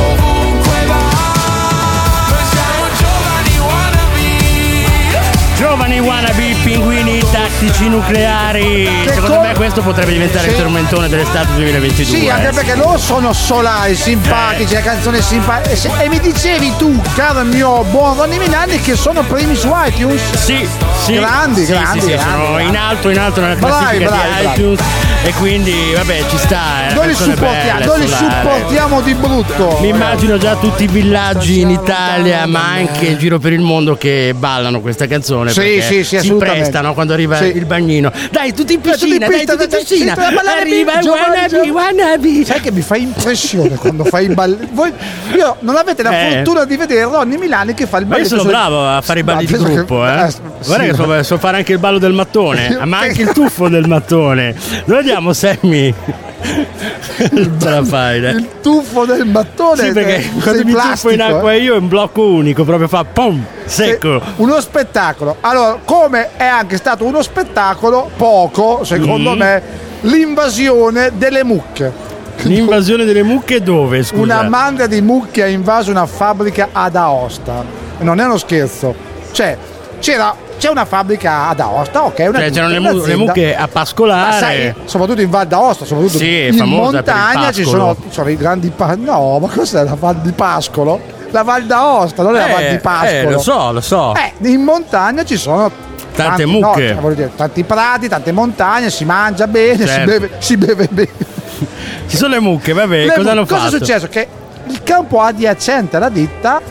Giovani wannabe, pinguini tattici nucleari. Che Secondo com- me questo potrebbe diventare sì. il tormentone dell'estate duemilaventidue. Sì, anche eh. perché loro sono solari, simpatici, eh. la canzone è simpatica. E mi dicevi tu, caro mio buon Ronny Milani, che sono primi su iTunes. Sì, sì. Grandi, sì, grandi, sì, sì, grandi, sono grandi. In alto, in alto nella classifica bravi, bravi, di iTunes bravi. E quindi, vabbè, ci sta. Noi li supportiamo, bella, noi li supportiamo di brutto. Mi immagino già tutti i villaggi in Italia, ma anche in giro per il mondo, che ballano questa canzone. Sì, sì, sì, si prestano quando arriva sì. il bagnino. Dai, tutti in piscina, dai, tutti in piscina. Arriva wannabe, wannabe. Sai che mi fa impressione quando fai il balletto. Voi io non avete la eh. fortuna di vedere Ronny Milani che fa il balletto. Ma io sono bravo a fare i balli di gruppo, che... eh. Guarda sì, che so, so fare anche il ballo del mattone, ma anche il tuffo del mattone. Noi andiamo, Sammy. Il, la fai, eh. il tuffo del mattone. Sì, perché quando mi tuffo in acqua eh? io è un blocco unico, proprio fa pom, secco. Sì, uno spettacolo. Allora, come è anche stato uno spettacolo, poco, secondo mm. me, l'invasione delle mucche. L'invasione delle mucche dove, scusa? Una mandria di mucche ha invaso una fabbrica ad Aosta. Non è uno scherzo. Cioè, c'era... C'è una fabbrica ad Aosta, ok? Una cioè, c'erano le, mu- le mucche a pascolare. Ma sai, soprattutto in Val d'Aosta, soprattutto sì, in montagna ci sono, sono i grandi pa- no, ma cos'è la Val di Pascolo? La Val d'Aosta, non è eh, la Val di Pascolo. Eh, lo so, lo so. Eh, in montagna ci sono tante tanti, mucche. No, voglio dire, tanti prati, tante montagne, si mangia bene, certo. si beve, si beve bene. Ci sono le mucche, vabbè, le cosa mu- hanno cosa fatto? Cosa è successo? Che il campo adiacente alla ditta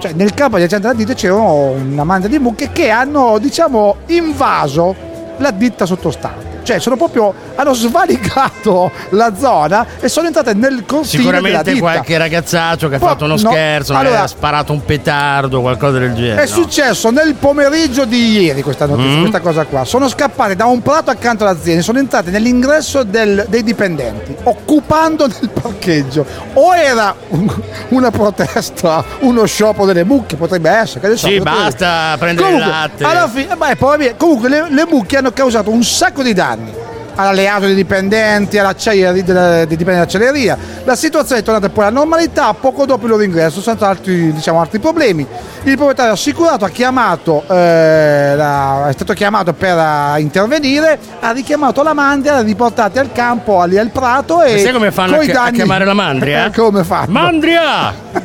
Cioè nel campo di adiacente alla ditta c'erano una mandria di mucche che hanno, diciamo, invaso la ditta sottostante. cioè sono proprio, hanno svalicato la zona e sono entrate nel confine della ditta. Sicuramente qualche ragazzaccio che ha Poi, fatto uno no, scherzo, allora, ha sparato un petardo, qualcosa del genere. È no? successo nel pomeriggio di ieri questa notizia, mm. questa cosa qua. Sono scappate da un palato accanto all'azienda, sono entrate nell'ingresso del, dei dipendenti, occupando del parcheggio. O era un, una protesta, uno sciopero delle mucche, potrebbe essere. Che adesso sì, basta prendere comunque, il latte. Alla fine, beh, poi, comunque le, le mucche hanno causato un sacco di danni all'alleato dei dipendenti, all'acciaieria dei dipendenti dell'acciaieria. La situazione è tornata poi alla normalità poco dopo il loro ingresso, senza altri, diciamo, altri problemi. Il proprietario assicurato ha chiamato, eh, la, è stato chiamato per intervenire, ha richiamato la mandria, l'ha riportata al campo, lì al prato. E sai come fanno a, danni... a chiamare la mandria? Eh? Come fanno? Mandria!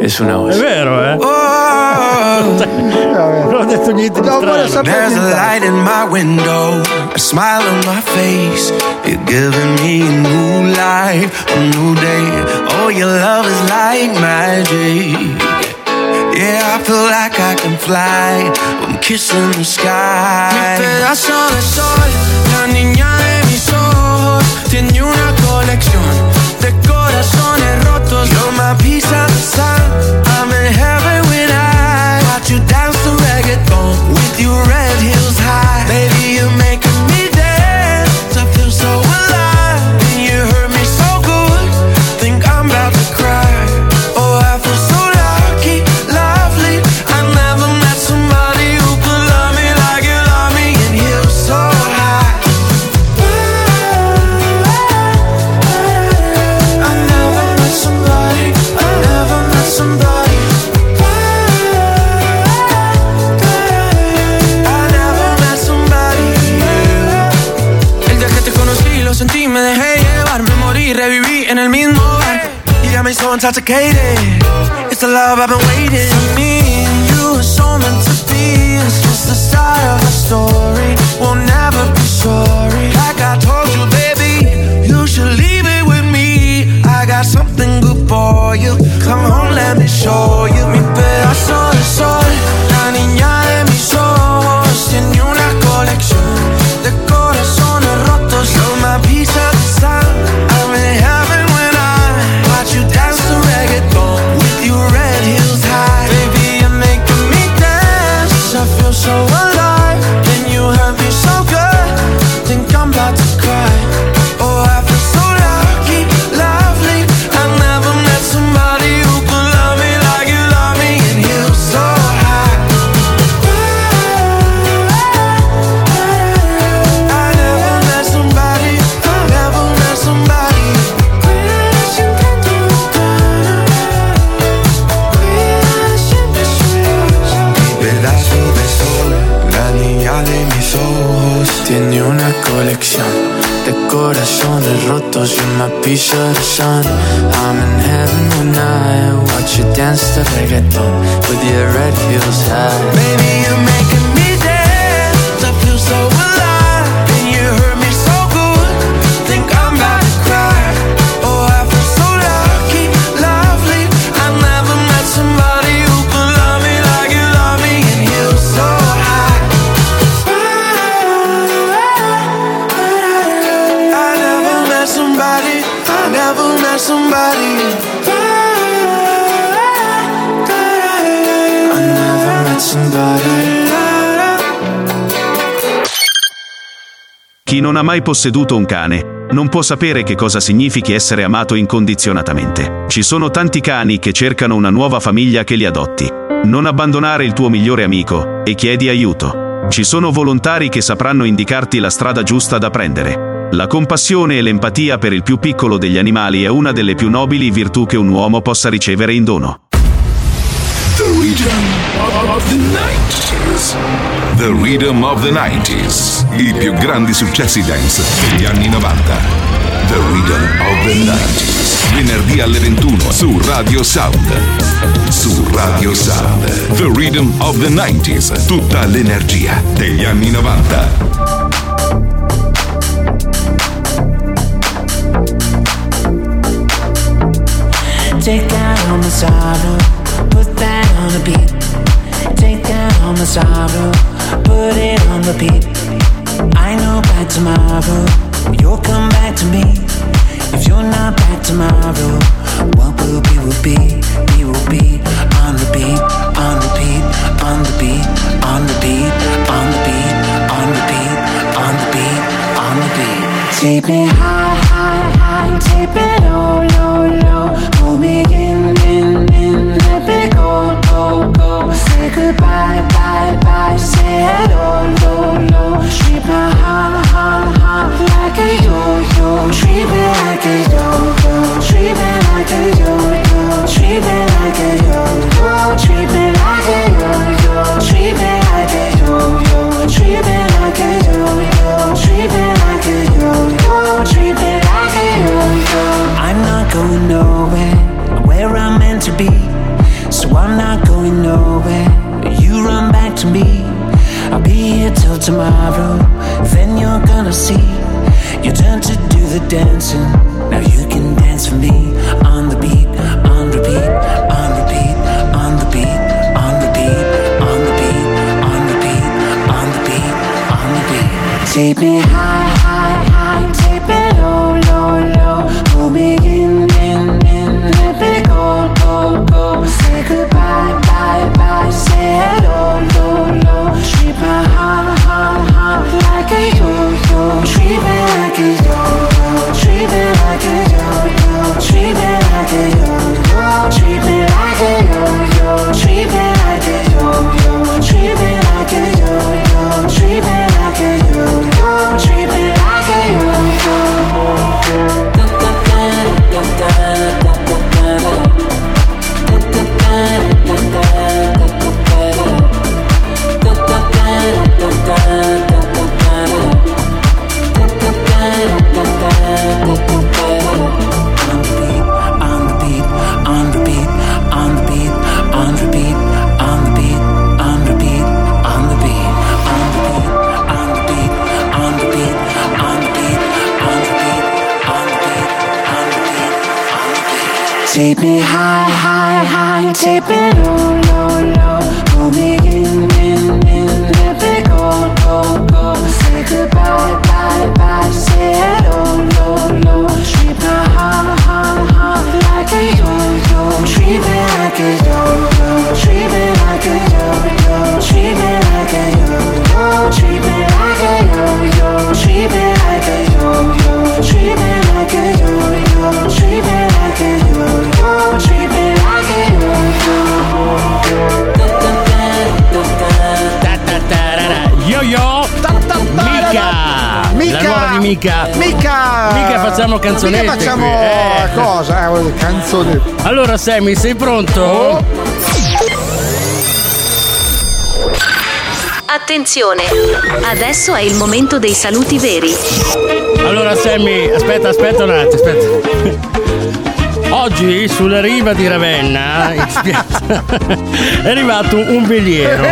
It's it's è vero, eh? Oh, non ho detto niente di strano. There's a light in my window, a smile on my face. You're giving me a new life, a new day. Oh, your love is like magic. Yeah, I feel like I can fly. I'm kissing the sky. Mi pedazo de sol, la niña de mis ojos. Tiene una colección de corazones rotos. You're my piece of the sun, I'm in heaven when I watch you dance to reggaeton with your red heels high. Baby, you're making me dance, I feel so alive. And you hurt me so good, think I'm about to cry. Oh, I feel so lucky, lovely, I never met somebody who could love me like you love me. And you're so high, I never met somebody, I never met somebody. Sentí, me dejé llevar, me morí, reviví en el mismo bar. You got me so intoxicated, it's the love I've been waiting. For me and you are so meant to be. It's just the start of a story, we'll never be sorry. Like I told you, baby, you should leave it with me. I got something good for you, come on, let me show you. Mi pedazo de sol, la niña de mis ojos. Tiene una colección de corazones rotos. You're my piece of the sun, I'm in heaven when I watch you dance to reggaeton with your red heels high. Baby, you're making me dance, I feel so alive. And you hurt me so good, think I'm about to cry. Oh, I feel so lucky, lovely, I never met somebody who could love me like you love me. And you're so high, I never met somebody, I never met somebody. Mi pedazo de sol, la niña de mis ojos. Tiene una colección de corazones rotos. You're my piece of the sun, I'm in heaven when I watch you dance to reggaeton with your red heels high. Baby, you're making me dance, I feel so alive. And you hurt me so good, think I'm about to cry. Oh, I feel so lucky, lovely, I never met somebody who could love me like you love me. And you're so high, I never met somebody, I never met somebody. I never met somebody. Chi non ha mai posseduto un cane non può sapere che cosa significhi essere amato incondizionatamente. Ci sono tanti cani che cercano una nuova famiglia che li adotti. Non abbandonare il tuo migliore amico e chiedi aiuto. Ci sono volontari che sapranno indicarti la strada giusta da prendere. La compassione e l'empatia per il più piccolo degli animali è una delle più nobili virtù che un uomo possa ricevere in dono. The Rhythm of the nineties. The Rhythm of the nineties. I più grandi successi dance degli anni novanta. The Rhythm of the nineties. Venerdì alle ventuno su Radio Sound. Su Radio Sound. The Rhythm of the nineties. Tutta l'energia degli anni novanta. Take down the sorrow, put that on repeat. Take down the sorrow, put it on repeat. I know tomorrow, you'll come back to me. If you're not back tomorrow, what will be will be, we will be on the beat, on the beat, on the beat, on the beat, on the beat, on the beat, on the beat, on the beat. Take me high, high, high, take me low, low, low. Hold me in, in, in, let me go, go, go. Say goodbye, bye, bye, say hello, low, low. Treat me hot, hot, hot, like a yo-yo. Treat me like a yo-yo. Treat me like a yo-yo. Treat me like a yo-yo. Treat me like a yo-yo. Treat me like a yo-yo. Treat me like a yo-yo. Treat me like a yo-yo. Treat me like a yo-yo. I'm not going nowhere, where I'm meant to be. So I'm not going nowhere, you run back to me. I'll be here till tomorrow, then you're gonna see. Your turn to do the dancing, now you can dance for me. On the beat, on repeat, on repeat, on the beat, on the beat, on the beat, on the beat, on the beat, on the beat. Take me high, high, high, take me low, low, low. Hold me in, in, in, let me go, go, go. Say goodbye, bye, bye, say hello, low, low. Treat me hot, hot, hot, like a yo-yo. Treat me like a yo-yo. Treat me like a yo-yo. Treat me like a yo-yo. Treat me like a yo-yo. Treat me like a yo-yo. Treat me like a yo-yo. Treat me like a yo-yo. Treat me like a yo-yo. Take me high, high, high, take me low, low, low. Hold me in, in, in, let me go, go, go. Say goodbye, bye, bye, say hello, low, low. Treat me hot, hot, hot, like a yo-yo. Treat me like a yo-yo. Treat me like a yo-yo. Treat me like a yo-yo. Treat me like a yo-yo. Treat me like a yo-yo. Treat me like a yo-yo. Treat me like a yo-yo. Treat me like a yo-yo. Yo-yo, mica, mica, la nuova di mica, mica, mica facciamo canzonette, mica facciamo qui, eh. cosa, canzone. Allora Sammy, sei pronto? Oh. Attenzione, adesso è il momento dei saluti veri. Allora Sammy, aspetta, aspetta un attimo, aspetta. Oggi sulla riva di Ravenna in spiaggia, è arrivato un veliero.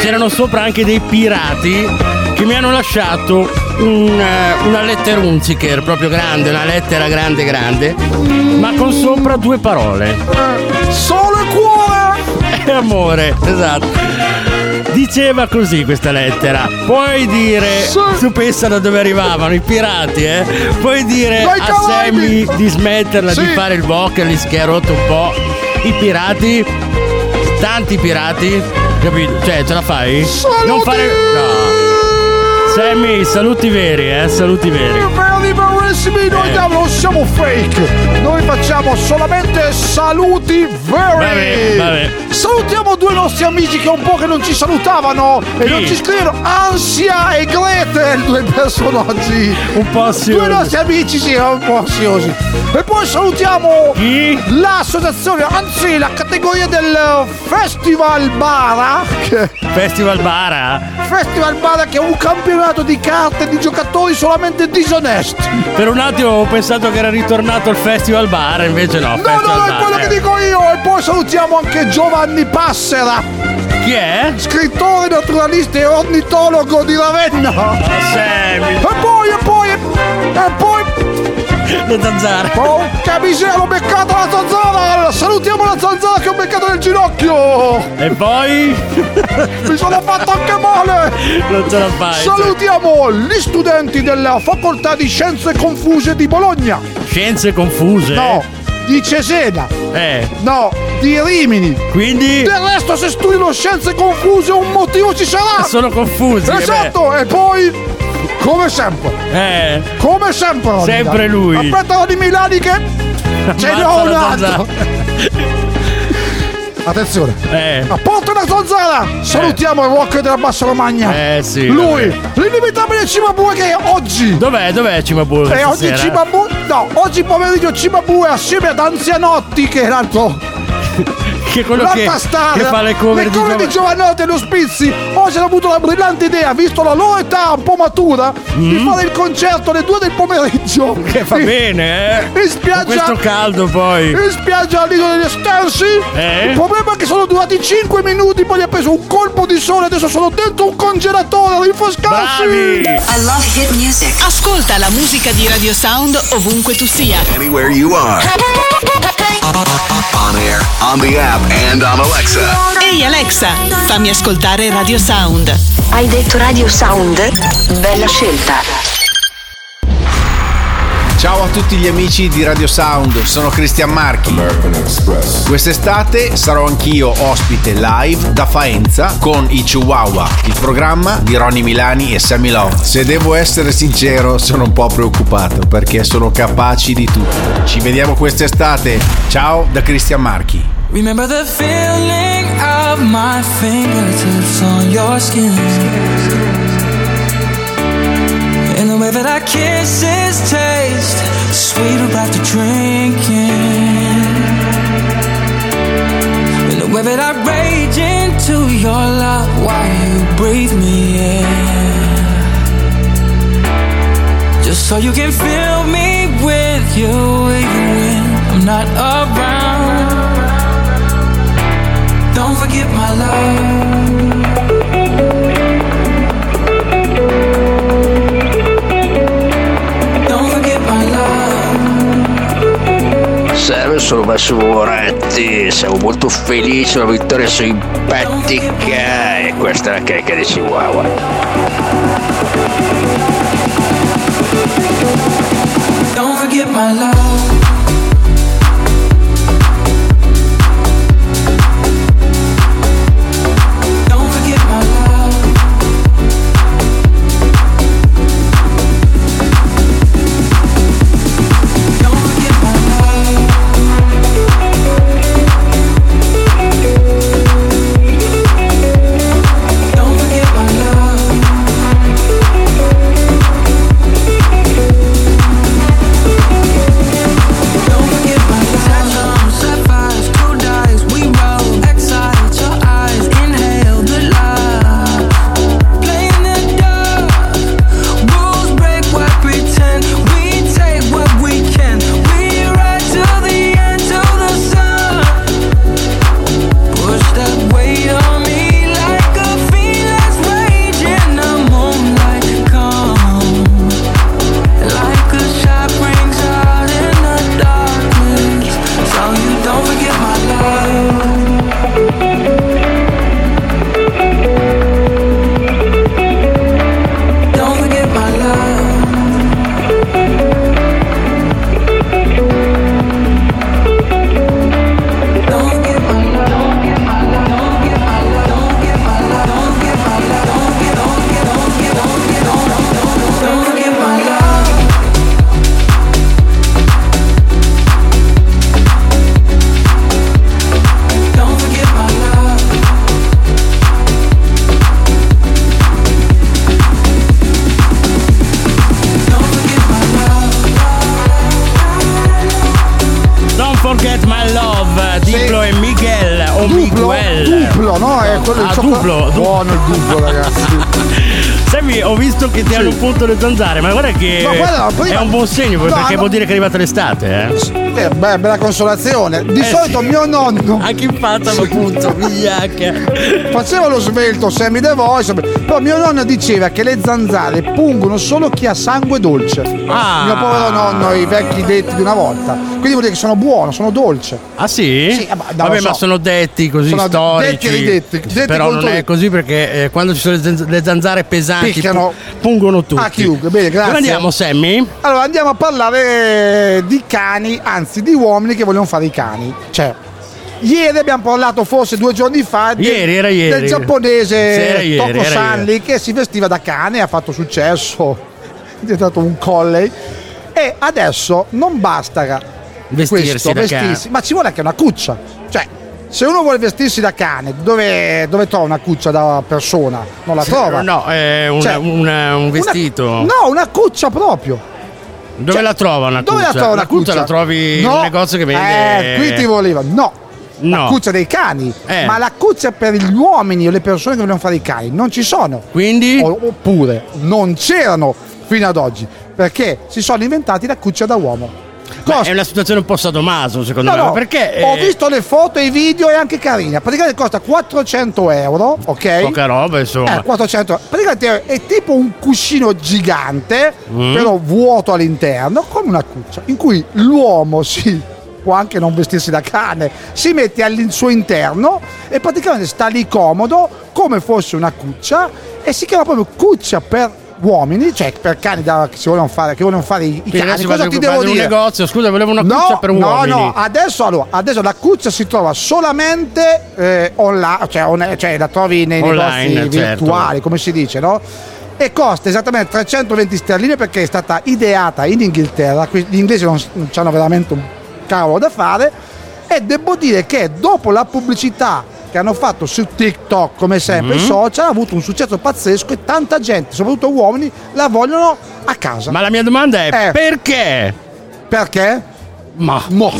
C'erano sopra anche dei pirati che mi hanno lasciato un, una letterunziker proprio grande, una lettera grande grande, ma con sopra due parole. Solo cuore e amore, esatto. Diceva così questa lettera: puoi dire, tu pensa da dove arrivavano i pirati, eh? Puoi dire a Sammy di smetterla, sì, di fare il vocalist che ha rotto un po'. I pirati, tanti pirati, capito? Cioè, ce la fai? Saluti! Non fare. No. Sammy, saluti veri, eh? Saluti veri. Noi eh. non siamo fake, noi facciamo solamente saluti veri. Vabbè, vabbè. Salutiamo due nostri amici che un po' che non ci salutavano, sì, e non ci scrivono, Ansia e Gretel, due personaggi un po' assiosi. Due nostri amici, sì, un po' assiosi. E poi salutiamo chi? L'associazione, anzi la categoria del Festival Bara. Festival Bara? Festival Bara, che è un campionato di carte di giocatori solamente disonesti. Per un attimo ho pensato che era ritornato il Festival Bar, invece no. No, Festival no, è quello bar, che dico io. E poi salutiamo anche Giovanni Passera. Chi è? Scrittore, naturalista e ornitologo di Ravenna. Sì. E poi, e poi, e poi... le zanzare. Porca miseria, l'ho beccata la zanzara. Salutiamo la zanzara che ho beccato nel ginocchio. E poi mi sono fatto anche male. Non ce la fai. Salutiamo gli studenti della facoltà di Scienze Confuse di Bologna. Scienze Confuse? No, di Cesena. Eh No, di Rimini. Quindi? Del resto, se studiano Scienze Confuse, un motivo ci sarà. Sono confusi. Esatto, eh e poi... Come sempre, eh, come sempre, Ronny, sempre lui. Aspetta, Ronny Milani, che ce ne ho un altro. Attenzione, eh. a porta una zanzara. Salutiamo eh. il rock della Bassa Romagna. Eh sì. Lui, vabbè. L'inimitabile Cimabue, che oggi. Dov'è? Dov'è Cimabue? E oggi Cimabue. No, oggi pomeriggio Cimabue assieme ad Anzianotti, che è l'altro. Che quello che, che fa le cover le di, Giov- di Jovanotti e lo Spizzi. Oggi hanno avuto la brillante idea, visto la loro età un po' matura, mm. di fare il concerto alle due del pomeriggio. Che fa in, bene, eh? In spiaggia. Con questo caldo poi. In spiaggia all'isola degli Stersi. Eh? Il problema è che sono durati cinque minuti, poi gli ha preso un colpo di sole, adesso sono dentro un congelatore a rinfrescarsi. I love hit music. Ascolta la musica di Radio Sound ovunque tu sia. Anywhere you are. On air, on the app and on Alexa. Ehi hey Alexa, fammi ascoltare Radio Sound. Hai detto Radio Sound? Bella scelta. Ciao a tutti gli amici di Radio Sound, sono Cristian Marchi. American Express. Quest'estate sarò anch'io ospite live da Faenza con i Chihuahua, il programma di Ronny Milani e Sammy Love. Se devo essere sincero, sono un po' preoccupato perché sono capaci di tutto. Ci vediamo quest'estate. Ciao da Cristian Marchi. Remember the feeling of my fingertips on your skin. And the way that our kisses taste sweeter after drinking. And the way that I rage into your love while you breathe me in. Just so you can fill me with you even when I'm not around. Don't forget my love. Salve, sono Massimo Moratti, siamo molto felici della vittoria simpatica e questa è la carica di Chihuahua. Don't forget my love. Hanno punto le zanzare, ma guarda che ma guarda, prima... è un buon segno, no, perché no. vuol dire che è arrivata l'estate, eh? Eh, beh, bella consolazione. Di eh, solito sì. Mio nonno anche in faccia lo punto migliacca. Faceva lo svelto, Sammy The Voice. Però mio nonno diceva che le zanzare pungono solo chi ha sangue dolce. Ah. Mio povero nonno, i vecchi detti di una volta. Quindi vuol dire che sono buono, sono dolce. Ah sì? Sì, ma vabbè, so. Ma sono detti così, sono storici. Detti ridetti, detti però non è così perché eh, quando ci sono le zanzare pesanti picchiano, pungono tutti. A chiunque. Bene, grazie. Dove andiamo, Sammy? Allora andiamo a parlare di cani, anzi di uomini che vogliono fare i cani. Cioè, ieri abbiamo parlato, forse due giorni fa, di, ieri, era ieri. del giapponese Toko Sanli che si vestiva da cane, ha fatto successo, è diventato un colley. E adesso non basta vestirsi, questo, da vestirsi ma ci vuole anche una cuccia. Cioè, se uno vuole vestirsi da cane, dove, dove trova una cuccia da persona? Non la sì, trova. No, è una, cioè, una, un vestito. Una, no, una cuccia proprio. Dove cioè, la trova una cuccia? Dove la trova una cuccia? La trovi no. in un negozio che vende. Eh, qui ti voleva. No, no. La cuccia dei cani. Eh. Ma la cuccia per gli uomini o le persone che vogliono fare i cani non ci sono. Quindi? O, oppure non c'erano fino ad oggi perché si sono inventati la cuccia da uomo. Beh, è una situazione un po' sadomaso secondo no, me no. Perché eh... ho visto le foto e i video, è anche carina. Praticamente costa quattrocento euro, ok? Poca roba insomma, eh, quattrocento euro. Praticamente è tipo un cuscino gigante mm. però vuoto all'interno, come una cuccia, in cui l'uomo si può anche non vestirsi da cane, si mette al suo interno e praticamente sta lì comodo come fosse una cuccia. E si chiama proprio cuccia per uomini, cioè per cani da, che si vogliono fare, che vogliono fare i, i cani. Cosa ti devo dire? Un negozio, scusa, volevo una cuccia no, per uomini. No, no, adesso allora, adesso la cuccia si trova solamente eh, online, cioè, on- cioè la trovi nei online, negozi certo. virtuali, come si dice, no? E costa esattamente trecentoventi sterline perché è stata ideata in Inghilterra, gli inglesi non, non hanno veramente un cavolo da fare. E devo dire che dopo la pubblicità che hanno fatto su TikTok, come sempre, mm-hmm. i social, ha avuto un successo pazzesco e tanta gente, soprattutto uomini, la vogliono a casa. Ma la mia domanda è eh. perché? Perché? Ma mo.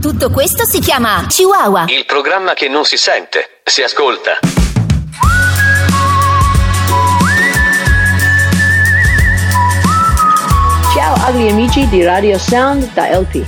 Tutto questo si chiama Chihuahua. Il programma che non si sente, si ascolta. Agli amici di Radio Sound da L P.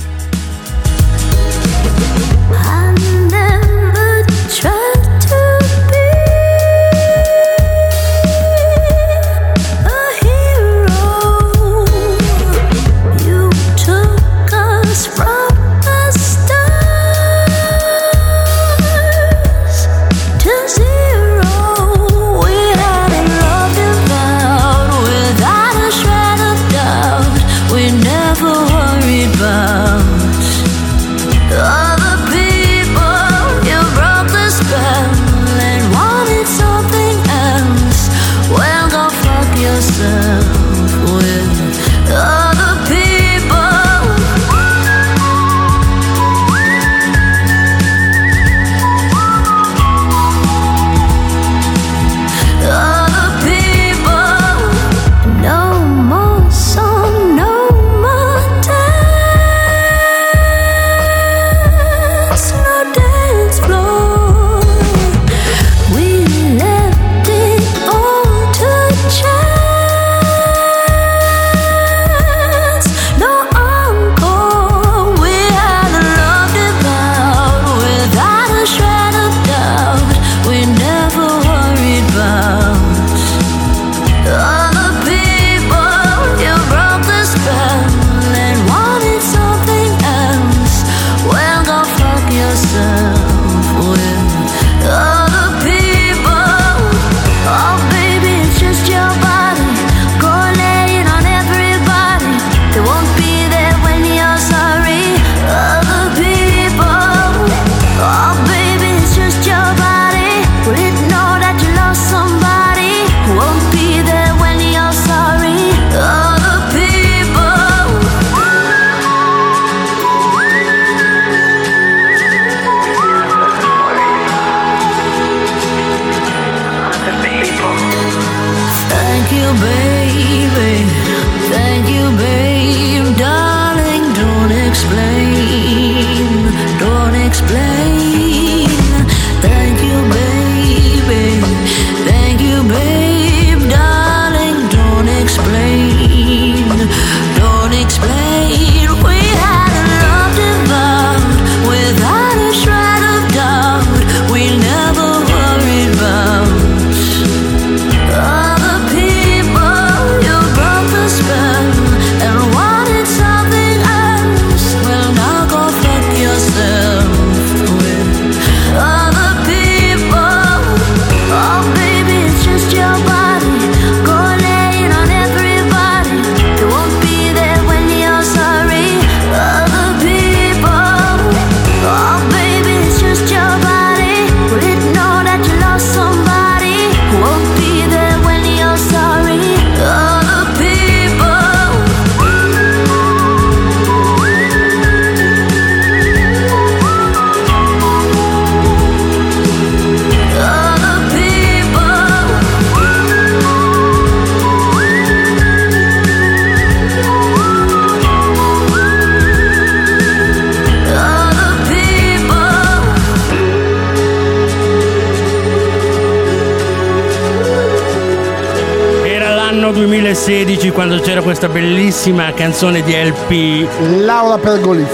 duemilasedici, quando c'era questa bellissima canzone di L P, Laura Pergolizzi.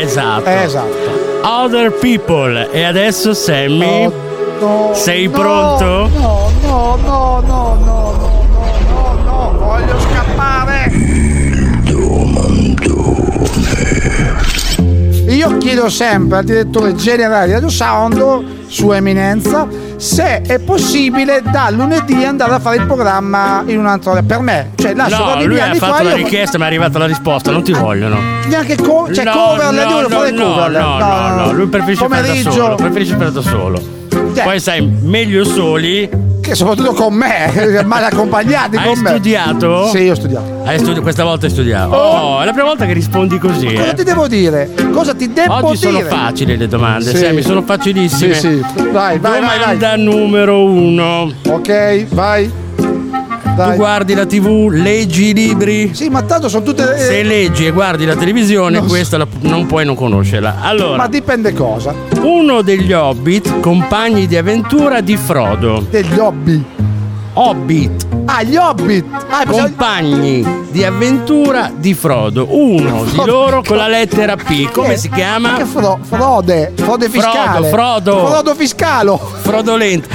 Esatto. Esatto. Other People. E adesso Sammy, no, no, sei no, pronto? No, no, no, no, no, no, no, no, no, voglio scappare. Il domandone. Io chiedo sempre al direttore generale di Radio Sound, sua eminenza, se è possibile da lunedì andare a fare il programma in un'altra ora. Per me, cioè, lascio no, lui ha fatto la richiesta, ma è arrivata la risposta, non ti vogliono neanche co- cioè, no, coverle, no, devono no, fare no, coverle no, no, no, no, lui preferisce fare da solo, preferisce fare da solo, yeah. Poi sai, meglio soli che soprattutto con me, mal accompagnati. Hai con me. Hai studiato? Sì, io ho studiato. Hai studi- questa volta hai studiato. Oh, oh, è la prima volta che rispondi così. Ma cosa eh. ti devo dire? Cosa ti devo Oggi dire? Oggi sono facili le domande, sì. Sammy, sono facilissime. Sì, sì. Vai, vai, Domanda vai. Domanda numero uno. Ok, vai. Dai. Tu guardi la tivù, leggi i libri. Sì, ma tanto sono tutte. Eh... Se leggi e guardi la televisione, non questa la... non puoi non conoscerla. Allora. Ma dipende cosa. Uno degli Hobbit, compagni di avventura di Frodo. Degli Hobbit. Hobbit. Ah, gli Hobbit. Ah, compagni possiamo... di avventura di Frodo. Uno Frodo. Di loro con la lettera P. Come eh, si chiama? Che Fro- Frode. Frode fiscale. Frodo. Frodo. Frodo fiscalo. Frodolento.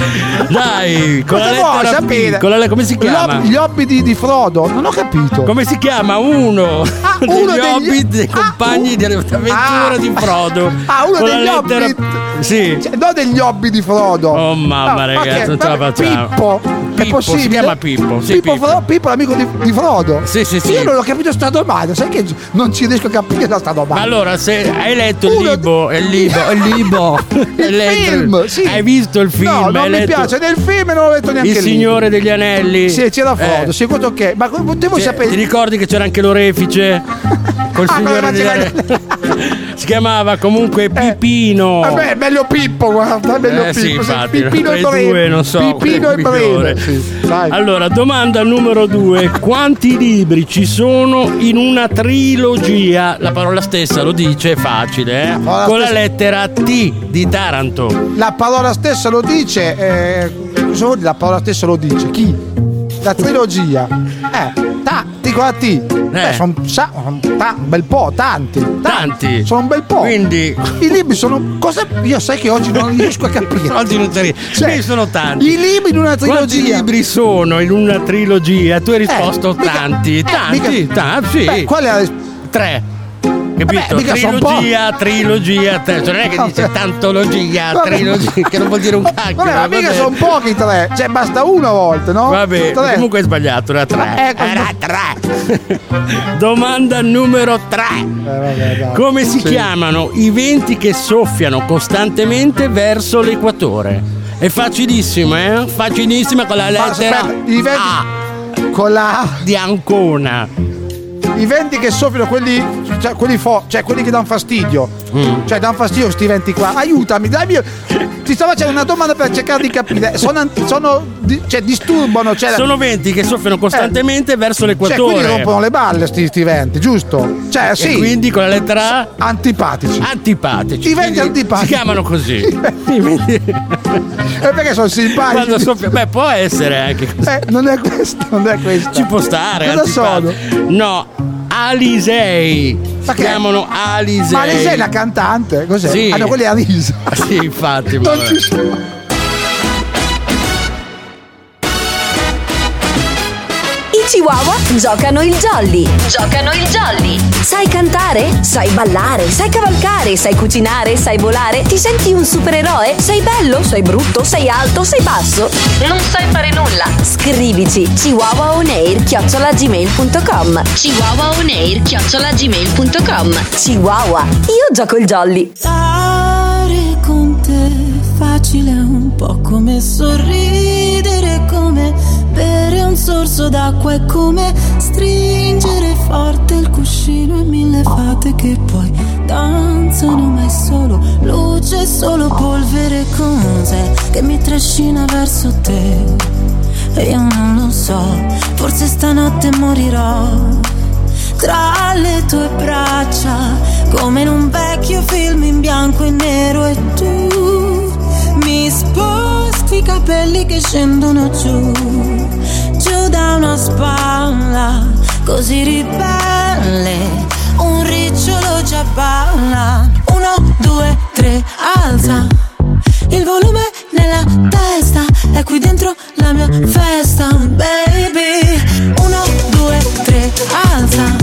Dai, con Cosa la lettera P. Con la, come si chiama? L'ob- gli Hobbit di, di Frodo. Non ho capito. Come si chiama uno? Ah, degli uno degli Hobbit, dei compagni ah, di avventura ah, di Frodo. Ah, uno con degli lettera... Hobbit. Sì. Cioè, no, degli Hobbit di Frodo. Oh mamma, no, ragazzi, okay, non ce la facciamo. Pippo. Pippo, si chiama Pippo. Sì, Pippo, Pippo. Frodo, Pippo è l'amico di, di Frodo. Sì, sì, sì. Io non ho capito sta domanda, sai che non ci riesco a capire sta domanda. Ma allora, se hai letto il libro, il libro, il libro, il film, sì. Hai visto il film? No, non mi piace nel film e non l'ho letto neanche il libro. Il Signore degli Anelli. Sì, c'era Frodo, eh. sicuro che. Ma potevo c'è, sapere. Ti ricordi che c'era anche l'orefice? Col ah, Signore degli Anelli. Si chiamava comunque Pipino. Eh. Vabbè, meglio Pippo, guarda, meglio eh, Pippo. Sì, infatti, Pipino e Breve. Non so, Pipino e Breve. Sì, allora, domanda numero due. Quanti libri ci sono in una trilogia? La parola stessa lo dice, è facile, eh? La con la stessa... lettera T di Taranto. La parola stessa lo dice, eh, la parola stessa lo dice. Chi? La trilogia. Eh, ta, ti con la T. Eh. Eh, sono ta, un bel po', tanti. Tanti. tanti. Sono un bel po'. Quindi i libri sono cosa? Io sai che oggi non riesco a capire. Oggi non te cioè, sono tanti. I libri in una trilogia. Quanti libri sono in una trilogia? Tu hai risposto eh, mica, tanti, eh, tanti, mica, tanti. Sì. Beh, qual è la... Tre. Capito? Vabbè, trilogia, trilogia, tre. Cioè non è che dice tantologia, vabbè, trilogia, che non vuol dire un cacchio. Vabbè, ma mica sono pochi tre, cioè basta una volta, no? Vabbè, comunque hai sbagliato, era tre. Ecco, era tre. Domanda numero tre. Eh, vabbè, dai. Come si sì. chiamano i venti che soffiano costantemente verso l'equatore? È facilissimo, eh? Facilissima con la lettera aspetta, i venti... A. Con la A di Ancona. I venti che soffiano, quelli cioè quelli, fo- cioè, quelli che danno fastidio. Mm. Cioè, danno fastidio questi venti qua. Aiutami, dammi. Ti stavo facendo una domanda per cercare di capire. Sono. sono cioè, disturbano. Cioè, sono venti che soffiano costantemente eh. verso l'equatore. Cioè, quindi rompono le balle, sti, sti venti, giusto? Cioè, e sì. Quindi con la lettera A? Antipatici. Antipatici. I venti antipatici. Si chiamano così. I venti. E perché sono simpatici? Quando soffia... Beh, può essere anche così. Eh, non è questo, non è questo. Ci può stare. Cosa sono? No. Alisei. Si chiamano Alisei. Ma Alisei è la cantante? Cos'è? Sì. Ah no, quella è Alisa. Sì, infatti. Non ci sono. I Chihuahua giocano il jolly. Giocano il jolly. Sai cantare? Sai ballare? Sai cavalcare? Sai cucinare? Sai volare? Ti senti un supereroe? Sei bello? Sei brutto? Sei alto? Sei basso? Non sai fare nulla. Scrivici chihuahuaonair chiocciola gmail punto com. chihuahuaonair chiocciola gmail punto com. Chihuahua, io gioco il jolly. Stare con te facile, un po' come sorridere, come bere un sorso d'acqua, è come stringere forte il cuscino e mille fate che poi danzano, ma è solo luce, solo polvere con sé che mi trascina verso te. E io non lo so, forse stanotte morirò tra le tue braccia, come in un vecchio film in bianco e nero, e tu mi sposti i capelli che scendono giù, giù da da una spalla così ribelle, un ricciolo già balla. Uno, due, tre, alza il volume nella testa, è qui dentro la mia festa, baby. Uno, due, tre, alza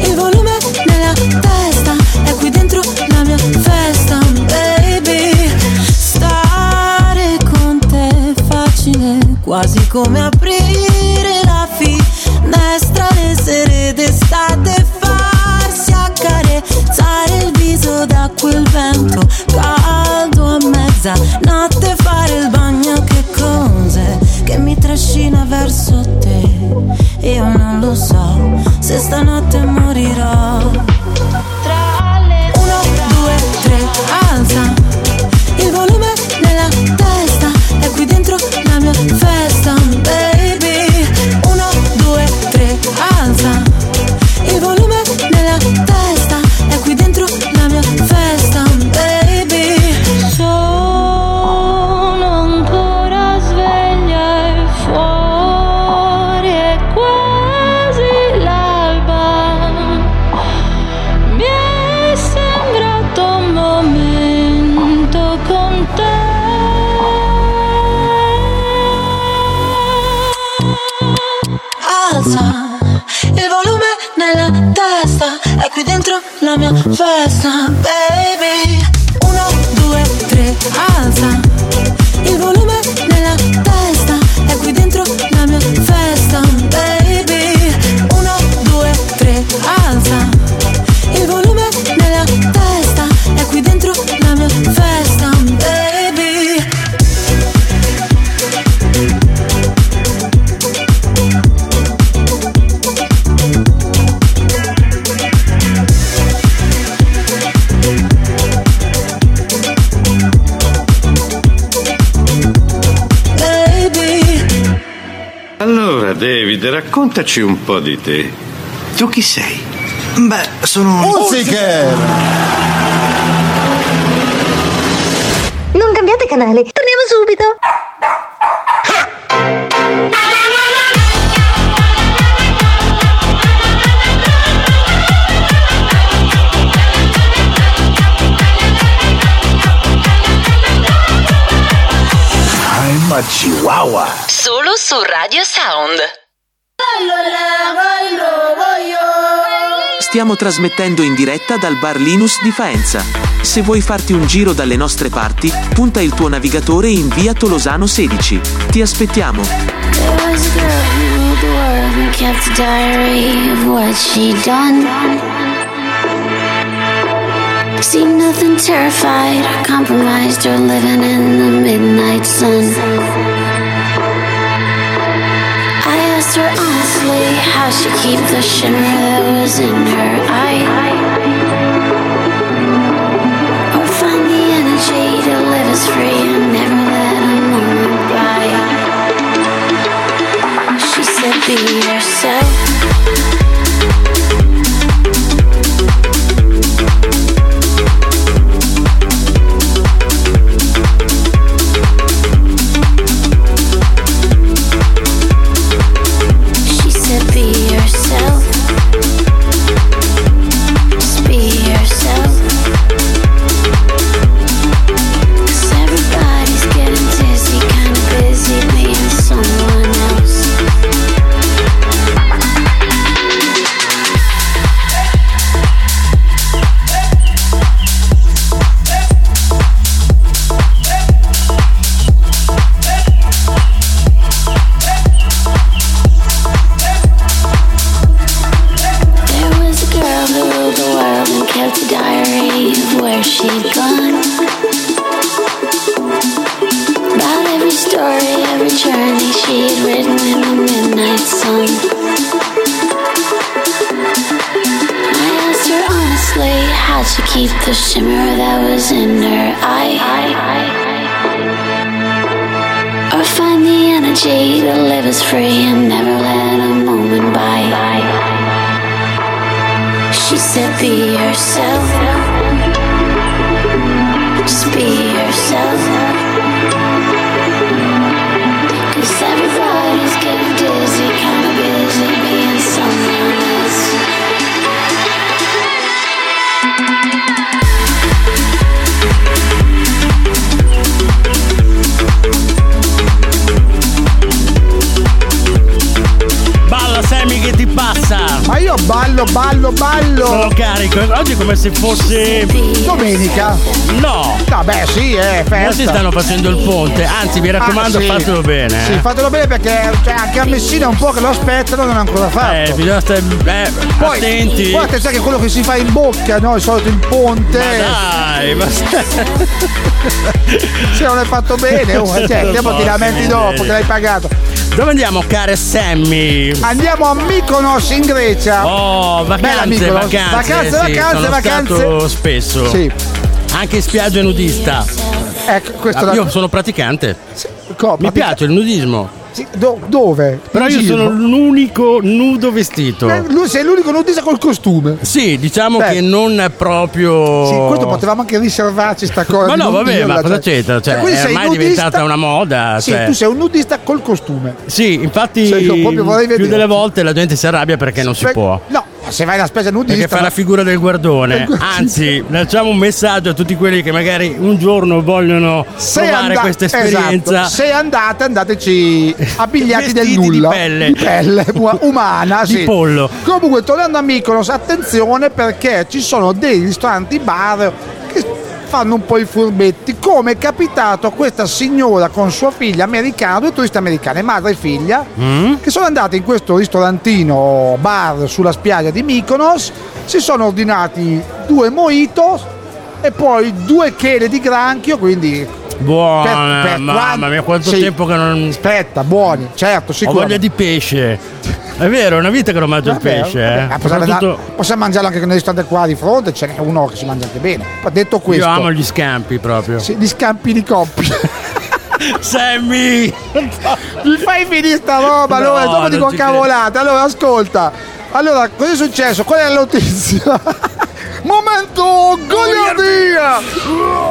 il volume nella testa, è qui dentro la mia festa, baby. Stare con te è facile, quasi come aprire la finestra le sere d'estate, farsi accarezzare il viso da quel vento caldo a mezzanotte, fare il bagno, che cose che mi trascina verso te. Io non lo so se stanotte morirò. Uno, due, tre, alza il volume nella testa, è qui dentro la mia festa, baby. Uno, due, tre, alza il volume nella testa, è qui dentro la mia festa, baby. Sono ancora sveglia e fuori è quasi l'alba. Mi è sembrato un momento con te. Alza il volume nella testa, è qui dentro la mia festa, baby. Uno, due, tre, alza il volume nella testa, è qui dentro la mia festa, baby. Uno, due, tre, alza il volume nella testa, è qui dentro la mia festa, baby. Allora, David, raccontaci un po' di te. Tu chi sei? Beh, sono un musiker. Non cambiate canale, torniamo subito. I'm a Chihuahua. Solo su Radio Sound. Stiamo trasmettendo in diretta dal Barlinus di Faenza. Se vuoi farti un giro dalle nostre parti, punta il tuo navigatore in via Tolosano sedici. Ti aspettiamo. Seen nothing terrified, compromised or living in the midnight sun. I asked her honestly how she keep the shimmer that was in her eye, or find the energy to live as free and never let a moment by. She said, be yourself. Everybody's getting dizzy. Ballo, ballo, ballo. Sono carico, oggi è come se fosse domenica. No. Vabbè, sì, è festa. Molti stanno facendo il ponte. Anzi, mi raccomando, ah, sì. fatelo bene. Eh. Sì, fatelo bene perché cioè, anche a Messina un po' che lo aspettano, non è ancora fatto. Eh, bisogna stare eh, poi, attenti. Poi sai che quello che si fa in bocca, no? Il solito il ponte. Ma dai, ma se non è fatto bene, oh, cioè, dopo ti lamenti dopo che l'hai pagato. Dove andiamo, care Sammy? Andiamo a Mykonos in Grecia. Oh, vacanze, vacanze, vacanze, sì, vacanze, sono vacanze. Stato spesso. Sì. Anche in spiaggia nudista. Ecco, questo ah, da... Io sono praticante. Sì, co, Mi pratica... piace il nudismo. Sì, do, dove? Però io sono l'unico nudo vestito. Eh, lui sei l'unico nudista col costume. Sì, diciamo Beh. che non è proprio. Sì, questo potevamo anche riservarci sta cosa. Ma no, vabbè, ma cosa c'è? Cioè, cioè, è ormai diventata una moda. Sì, cioè. Tu sei un nudista col costume. Sì, infatti cioè, più delle volte la gente si arrabbia perché sì, non si per... può. No. Se vai alla spesa nudista perché fa la figura del guardone. Anzi, lanciamo un messaggio a tutti quelli che magari un giorno vogliono sei provare and- questa esperienza. Esatto. Se andate, andateci abbigliati del nulla, di pelle, di pelle umana, di sì. pollo. Comunque, tornando a Mykonos, attenzione perché ci sono dei ristoranti bar che fanno un po' i furbetti, come è capitato a questa signora con sua figlia americana, due turiste americane, madre e figlia, mm. che sono andate in questo ristorantino bar sulla spiaggia di Mykonos, si sono ordinati due mojito e poi due chele di granchio, quindi buona, per, per mamma quanti... mia quanto sì. tempo che non... Aspetta, buoni, certo, sicuro. Ho voglia di pesce. È vero, è una vita che non mangio il pesce. Vabbè, eh. possiamo, tutto... possiamo mangiarlo anche nel ristorante qua di fronte, ce n'è uno che si mangia anche bene. Ma detto questo, io amo gli scampi proprio. Sì, gli scampi di coppia. Sammy, mi fai finire sta roba, no, allora dopo dico cavolata. Allora ascolta, allora cosa è successo? Qual è la notizia? Momento goleadia!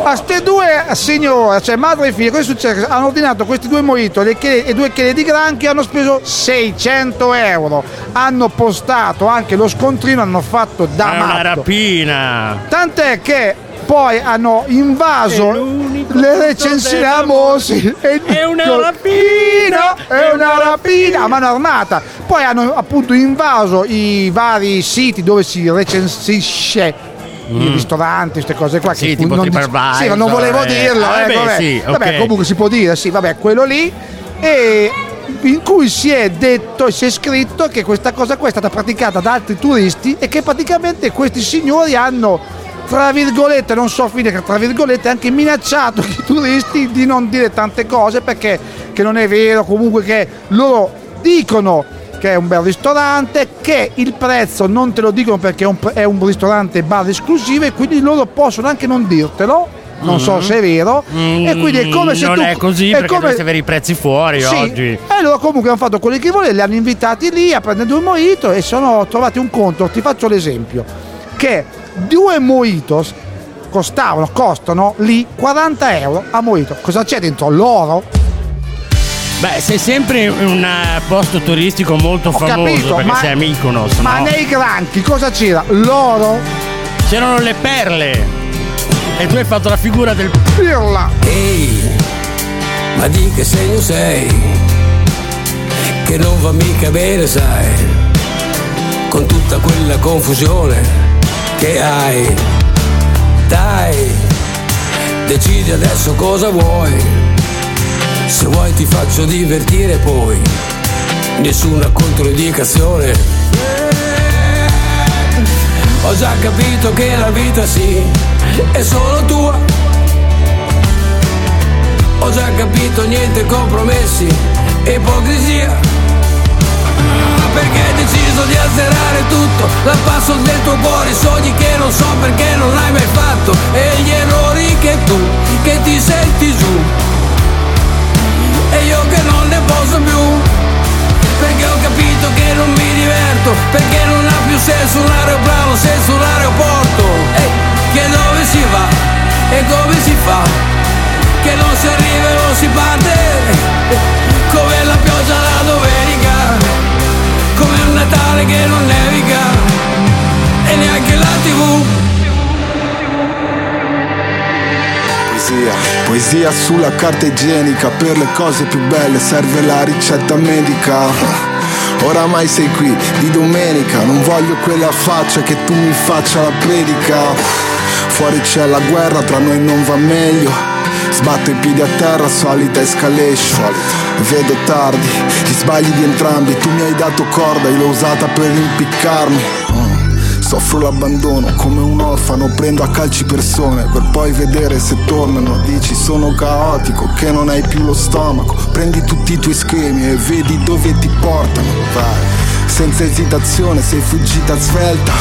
A ste due signore, cioè madre e figlia, cosa è successo? Hanno ordinato questi due mojito e due chele di granchio, hanno speso seicento euro. Hanno postato anche lo scontrino, hanno fatto da matto. È una rapina! Tant'è che poi hanno invaso le recensioni amose. È una rapina! È una rapina! A mano armata! Poi hanno appunto invaso i vari siti dove si recensisce mm. i ristoranti, queste cose qua. Sì, che tipo non, dic- sì, non volevo eh. dirlo. Ah, eh, vabbè, sì, vabbè okay. comunque si può dire, sì, vabbè, quello lì. E in cui si è detto e si è scritto che questa cosa qua è stata praticata da altri turisti e che praticamente questi signori hanno, tra virgolette, non so finire che tra virgolette, anche minacciato i turisti di non dire tante cose perché che non è vero, comunque che loro dicono che è un bel ristorante, che il prezzo non te lo dicono perché è un, è un ristorante bar esclusivo e quindi loro possono anche non dirtelo. Non mm. so se è vero mm. e quindi è come se non tu non è così è perché come... dovresti avere i prezzi fuori sì. oggi. E loro comunque hanno fatto quelli che volevano, li hanno invitati lì a prendere due mojito e sono trovati un conto. Ti faccio l'esempio che due mojitos costavano, costano lì quaranta euro a mojito. Cosa c'è dentro? L'oro? Beh, sei sempre in un posto turistico molto Ho famoso capito, perché ma, sei a Mykonos, ma no? Nei granchi cosa c'era? L'oro? C'erano le perle e tu hai fatto la figura del pirla. Ehi, ma di che segno sei? Che non va mica bene, sai, con tutta quella confusione che hai. Dai, decidi adesso cosa vuoi. Se vuoi ti faccio divertire poi. Nessuna controindicazione. Ho già capito che la vita sì è solo tua. Ho già capito niente compromessi, ipocrisia. Perché hai deciso di azzerare tutto, la passo del tuo cuore, i sogni che non so perché non l'hai mai fatto e gli errori che tu, che ti senti giù e io che non ne posso più. Perché ho capito che non mi diverto, perché non ha più senso un aeroplano senza un aeroporto. Ehi, che dove si va e come si fa, che non si arriva e non si parte, come la pioggia la domenica, come un Natale che non nevica e neanche la tivù. Poesia, poesia sulla carta igienica, per le cose più belle serve la ricetta medica. oramai sei qui di domenica, non voglio quella faccia che tu mi faccia la predica. Fuori c'è la guerra, tra noi non va meglio, sbatto i piedi a terra, solita escalation, vedo tardi gli sbagli di entrambi, tu mi hai dato corda, io l'ho usata per impiccarmi. Soffro l'abbandono come un orfano, prendo a calci persone per poi vedere se tornano. Dici sono caotico, che non hai più lo stomaco, prendi tutti i tuoi schemi e vedi dove ti portano. Vai, senza esitazione sei fuggita svelta,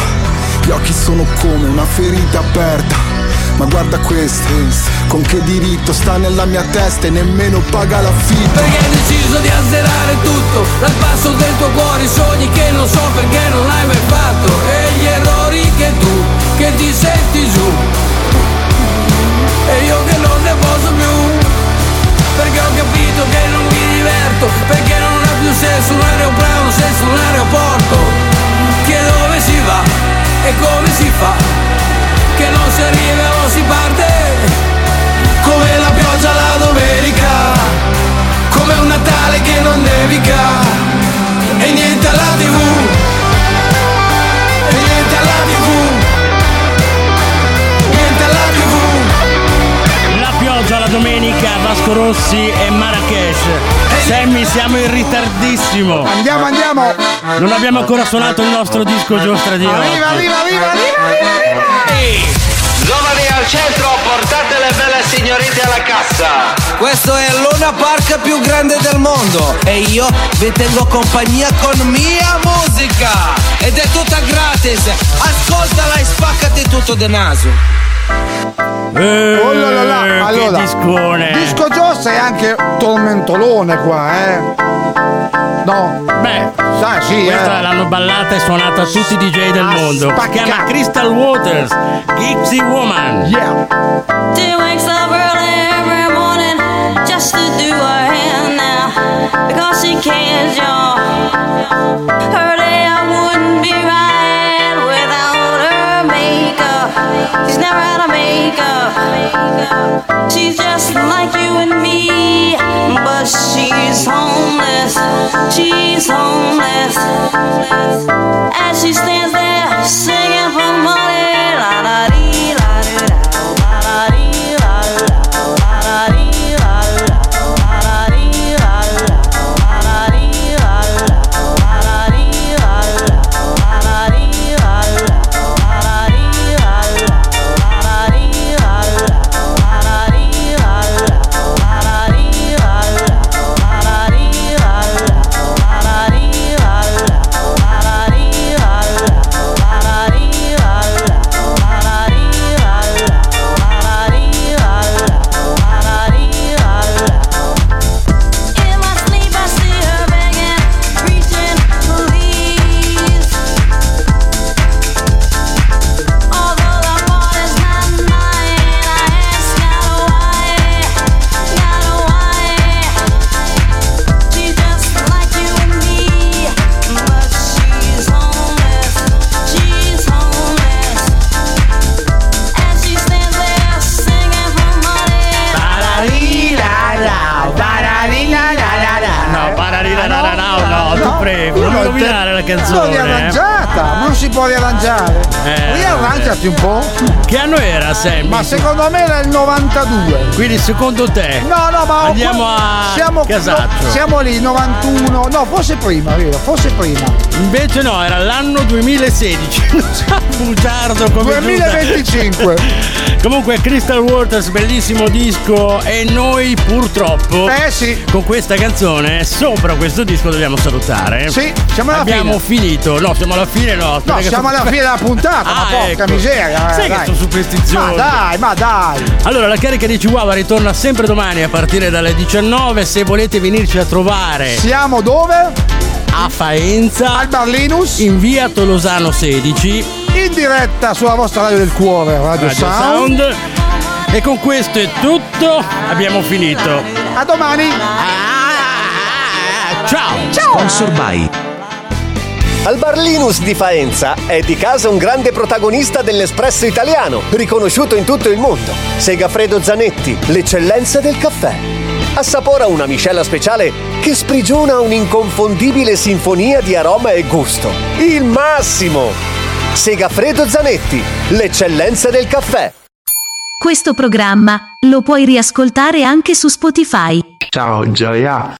gli occhi sono come una ferita aperta. Ma guarda questo, con che diritto sta nella mia testa e nemmeno paga l'affitto. Perché hai deciso di azzerare tutto dal basso del tuo cuore, i sogni che non so perché non l'hai mai fatto e gli errori che tu, che ti senti giù, e io che non ne posso più, perché ho capito che non mi diverto, perché non ha più senso un aeroplano senza un aeroporto, che dove si va e come si fa, che non si arriva o si parte, come la pioggia la domenica, come un Natale che non nevica, e niente alla tivù, e niente alla tivù, niente alla tivù. La pioggia la domenica, Vasco Rossi e Marrakesh. Sammy, siamo in ritardissimo. Andiamo, andiamo. Non abbiamo ancora suonato il nostro disco giostra di oggi. Arriva, arriva, arriva, arriva, arriva, arriva. Giovani al centro, portate le belle signorine alla cassa. Questo è l'Ona Park più grande del mondo e io vi tengo compagnia con mia musica. Ed è tutta gratis, ascoltala e spaccati tutto de naso. Eh, oh là là là. Allora, che discone. Disco giostra è anche tormentolone qua, eh. No. Beh, sai, sì, questa eh. l'hanno ballata e suonata tutti i D J del ah, mondo. Spacca. Si chiama Crystal Waters, Gypsy Woman. Yeah. She wakes up early every morning just to do her hair now, because she can't jump. Her day I wouldn't be right without her makeup. She's never out of makeup. She's just like you and me, but she's homeless. She's homeless. And she stands there singing for money. La la dee la doo da, la la dee la doo da, la la dee la doo da, la la dee la doo da, la la dee la doo da, la la dee la doo da, la la dee la doo da. Canzone, l'ho riarrangiata, ma non si può riarrangiare. Eh, Riarrangiati un po'. Che anno era, Sammy? Ma secondo me era il novantadue. Quindi secondo te? No, no, ma andiamo a siamo, Casaccio. No, siamo lì, novantuno. No, forse prima, vero? Forse prima. Invece no, era l'anno duemilasedici. Bugiardo come duemilaventicinque. Comunque Crystal Waters, bellissimo disco, e noi purtroppo eh sì. con questa canzone sopra questo disco dobbiamo salutare. Sì, siamo alla Abbiamo fine. finito, no, siamo alla fine, no. No, siamo alla fine della puntata, ah, ma porca ecco. miseria. Eh, Sai dai. che sono superstizioso. Ma dai, ma dai. Allora, la carica di Chihuahua ritorna sempre domani a partire dalle diciannove. Se volete venirci a trovare, siamo dove? A Faenza, al Barlinus, in via Tolosano sedici, in diretta sulla vostra radio del cuore, Radio, Radio Sound. Sound. E con questo è tutto, abbiamo finito. A domani. Ah, ciao. Ciao. Sponsor by. Al Barlinus di Faenza è di casa un grande protagonista dell'espresso italiano, riconosciuto in tutto il mondo. Segafredo Zanetti, l'eccellenza del caffè. Assapora una miscela speciale che sprigiona un'inconfondibile sinfonia di aroma e gusto. Il massimo! Segafredo Zanetti, l'eccellenza del caffè. Questo programma lo puoi riascoltare anche su Spotify. Ciao, gioia!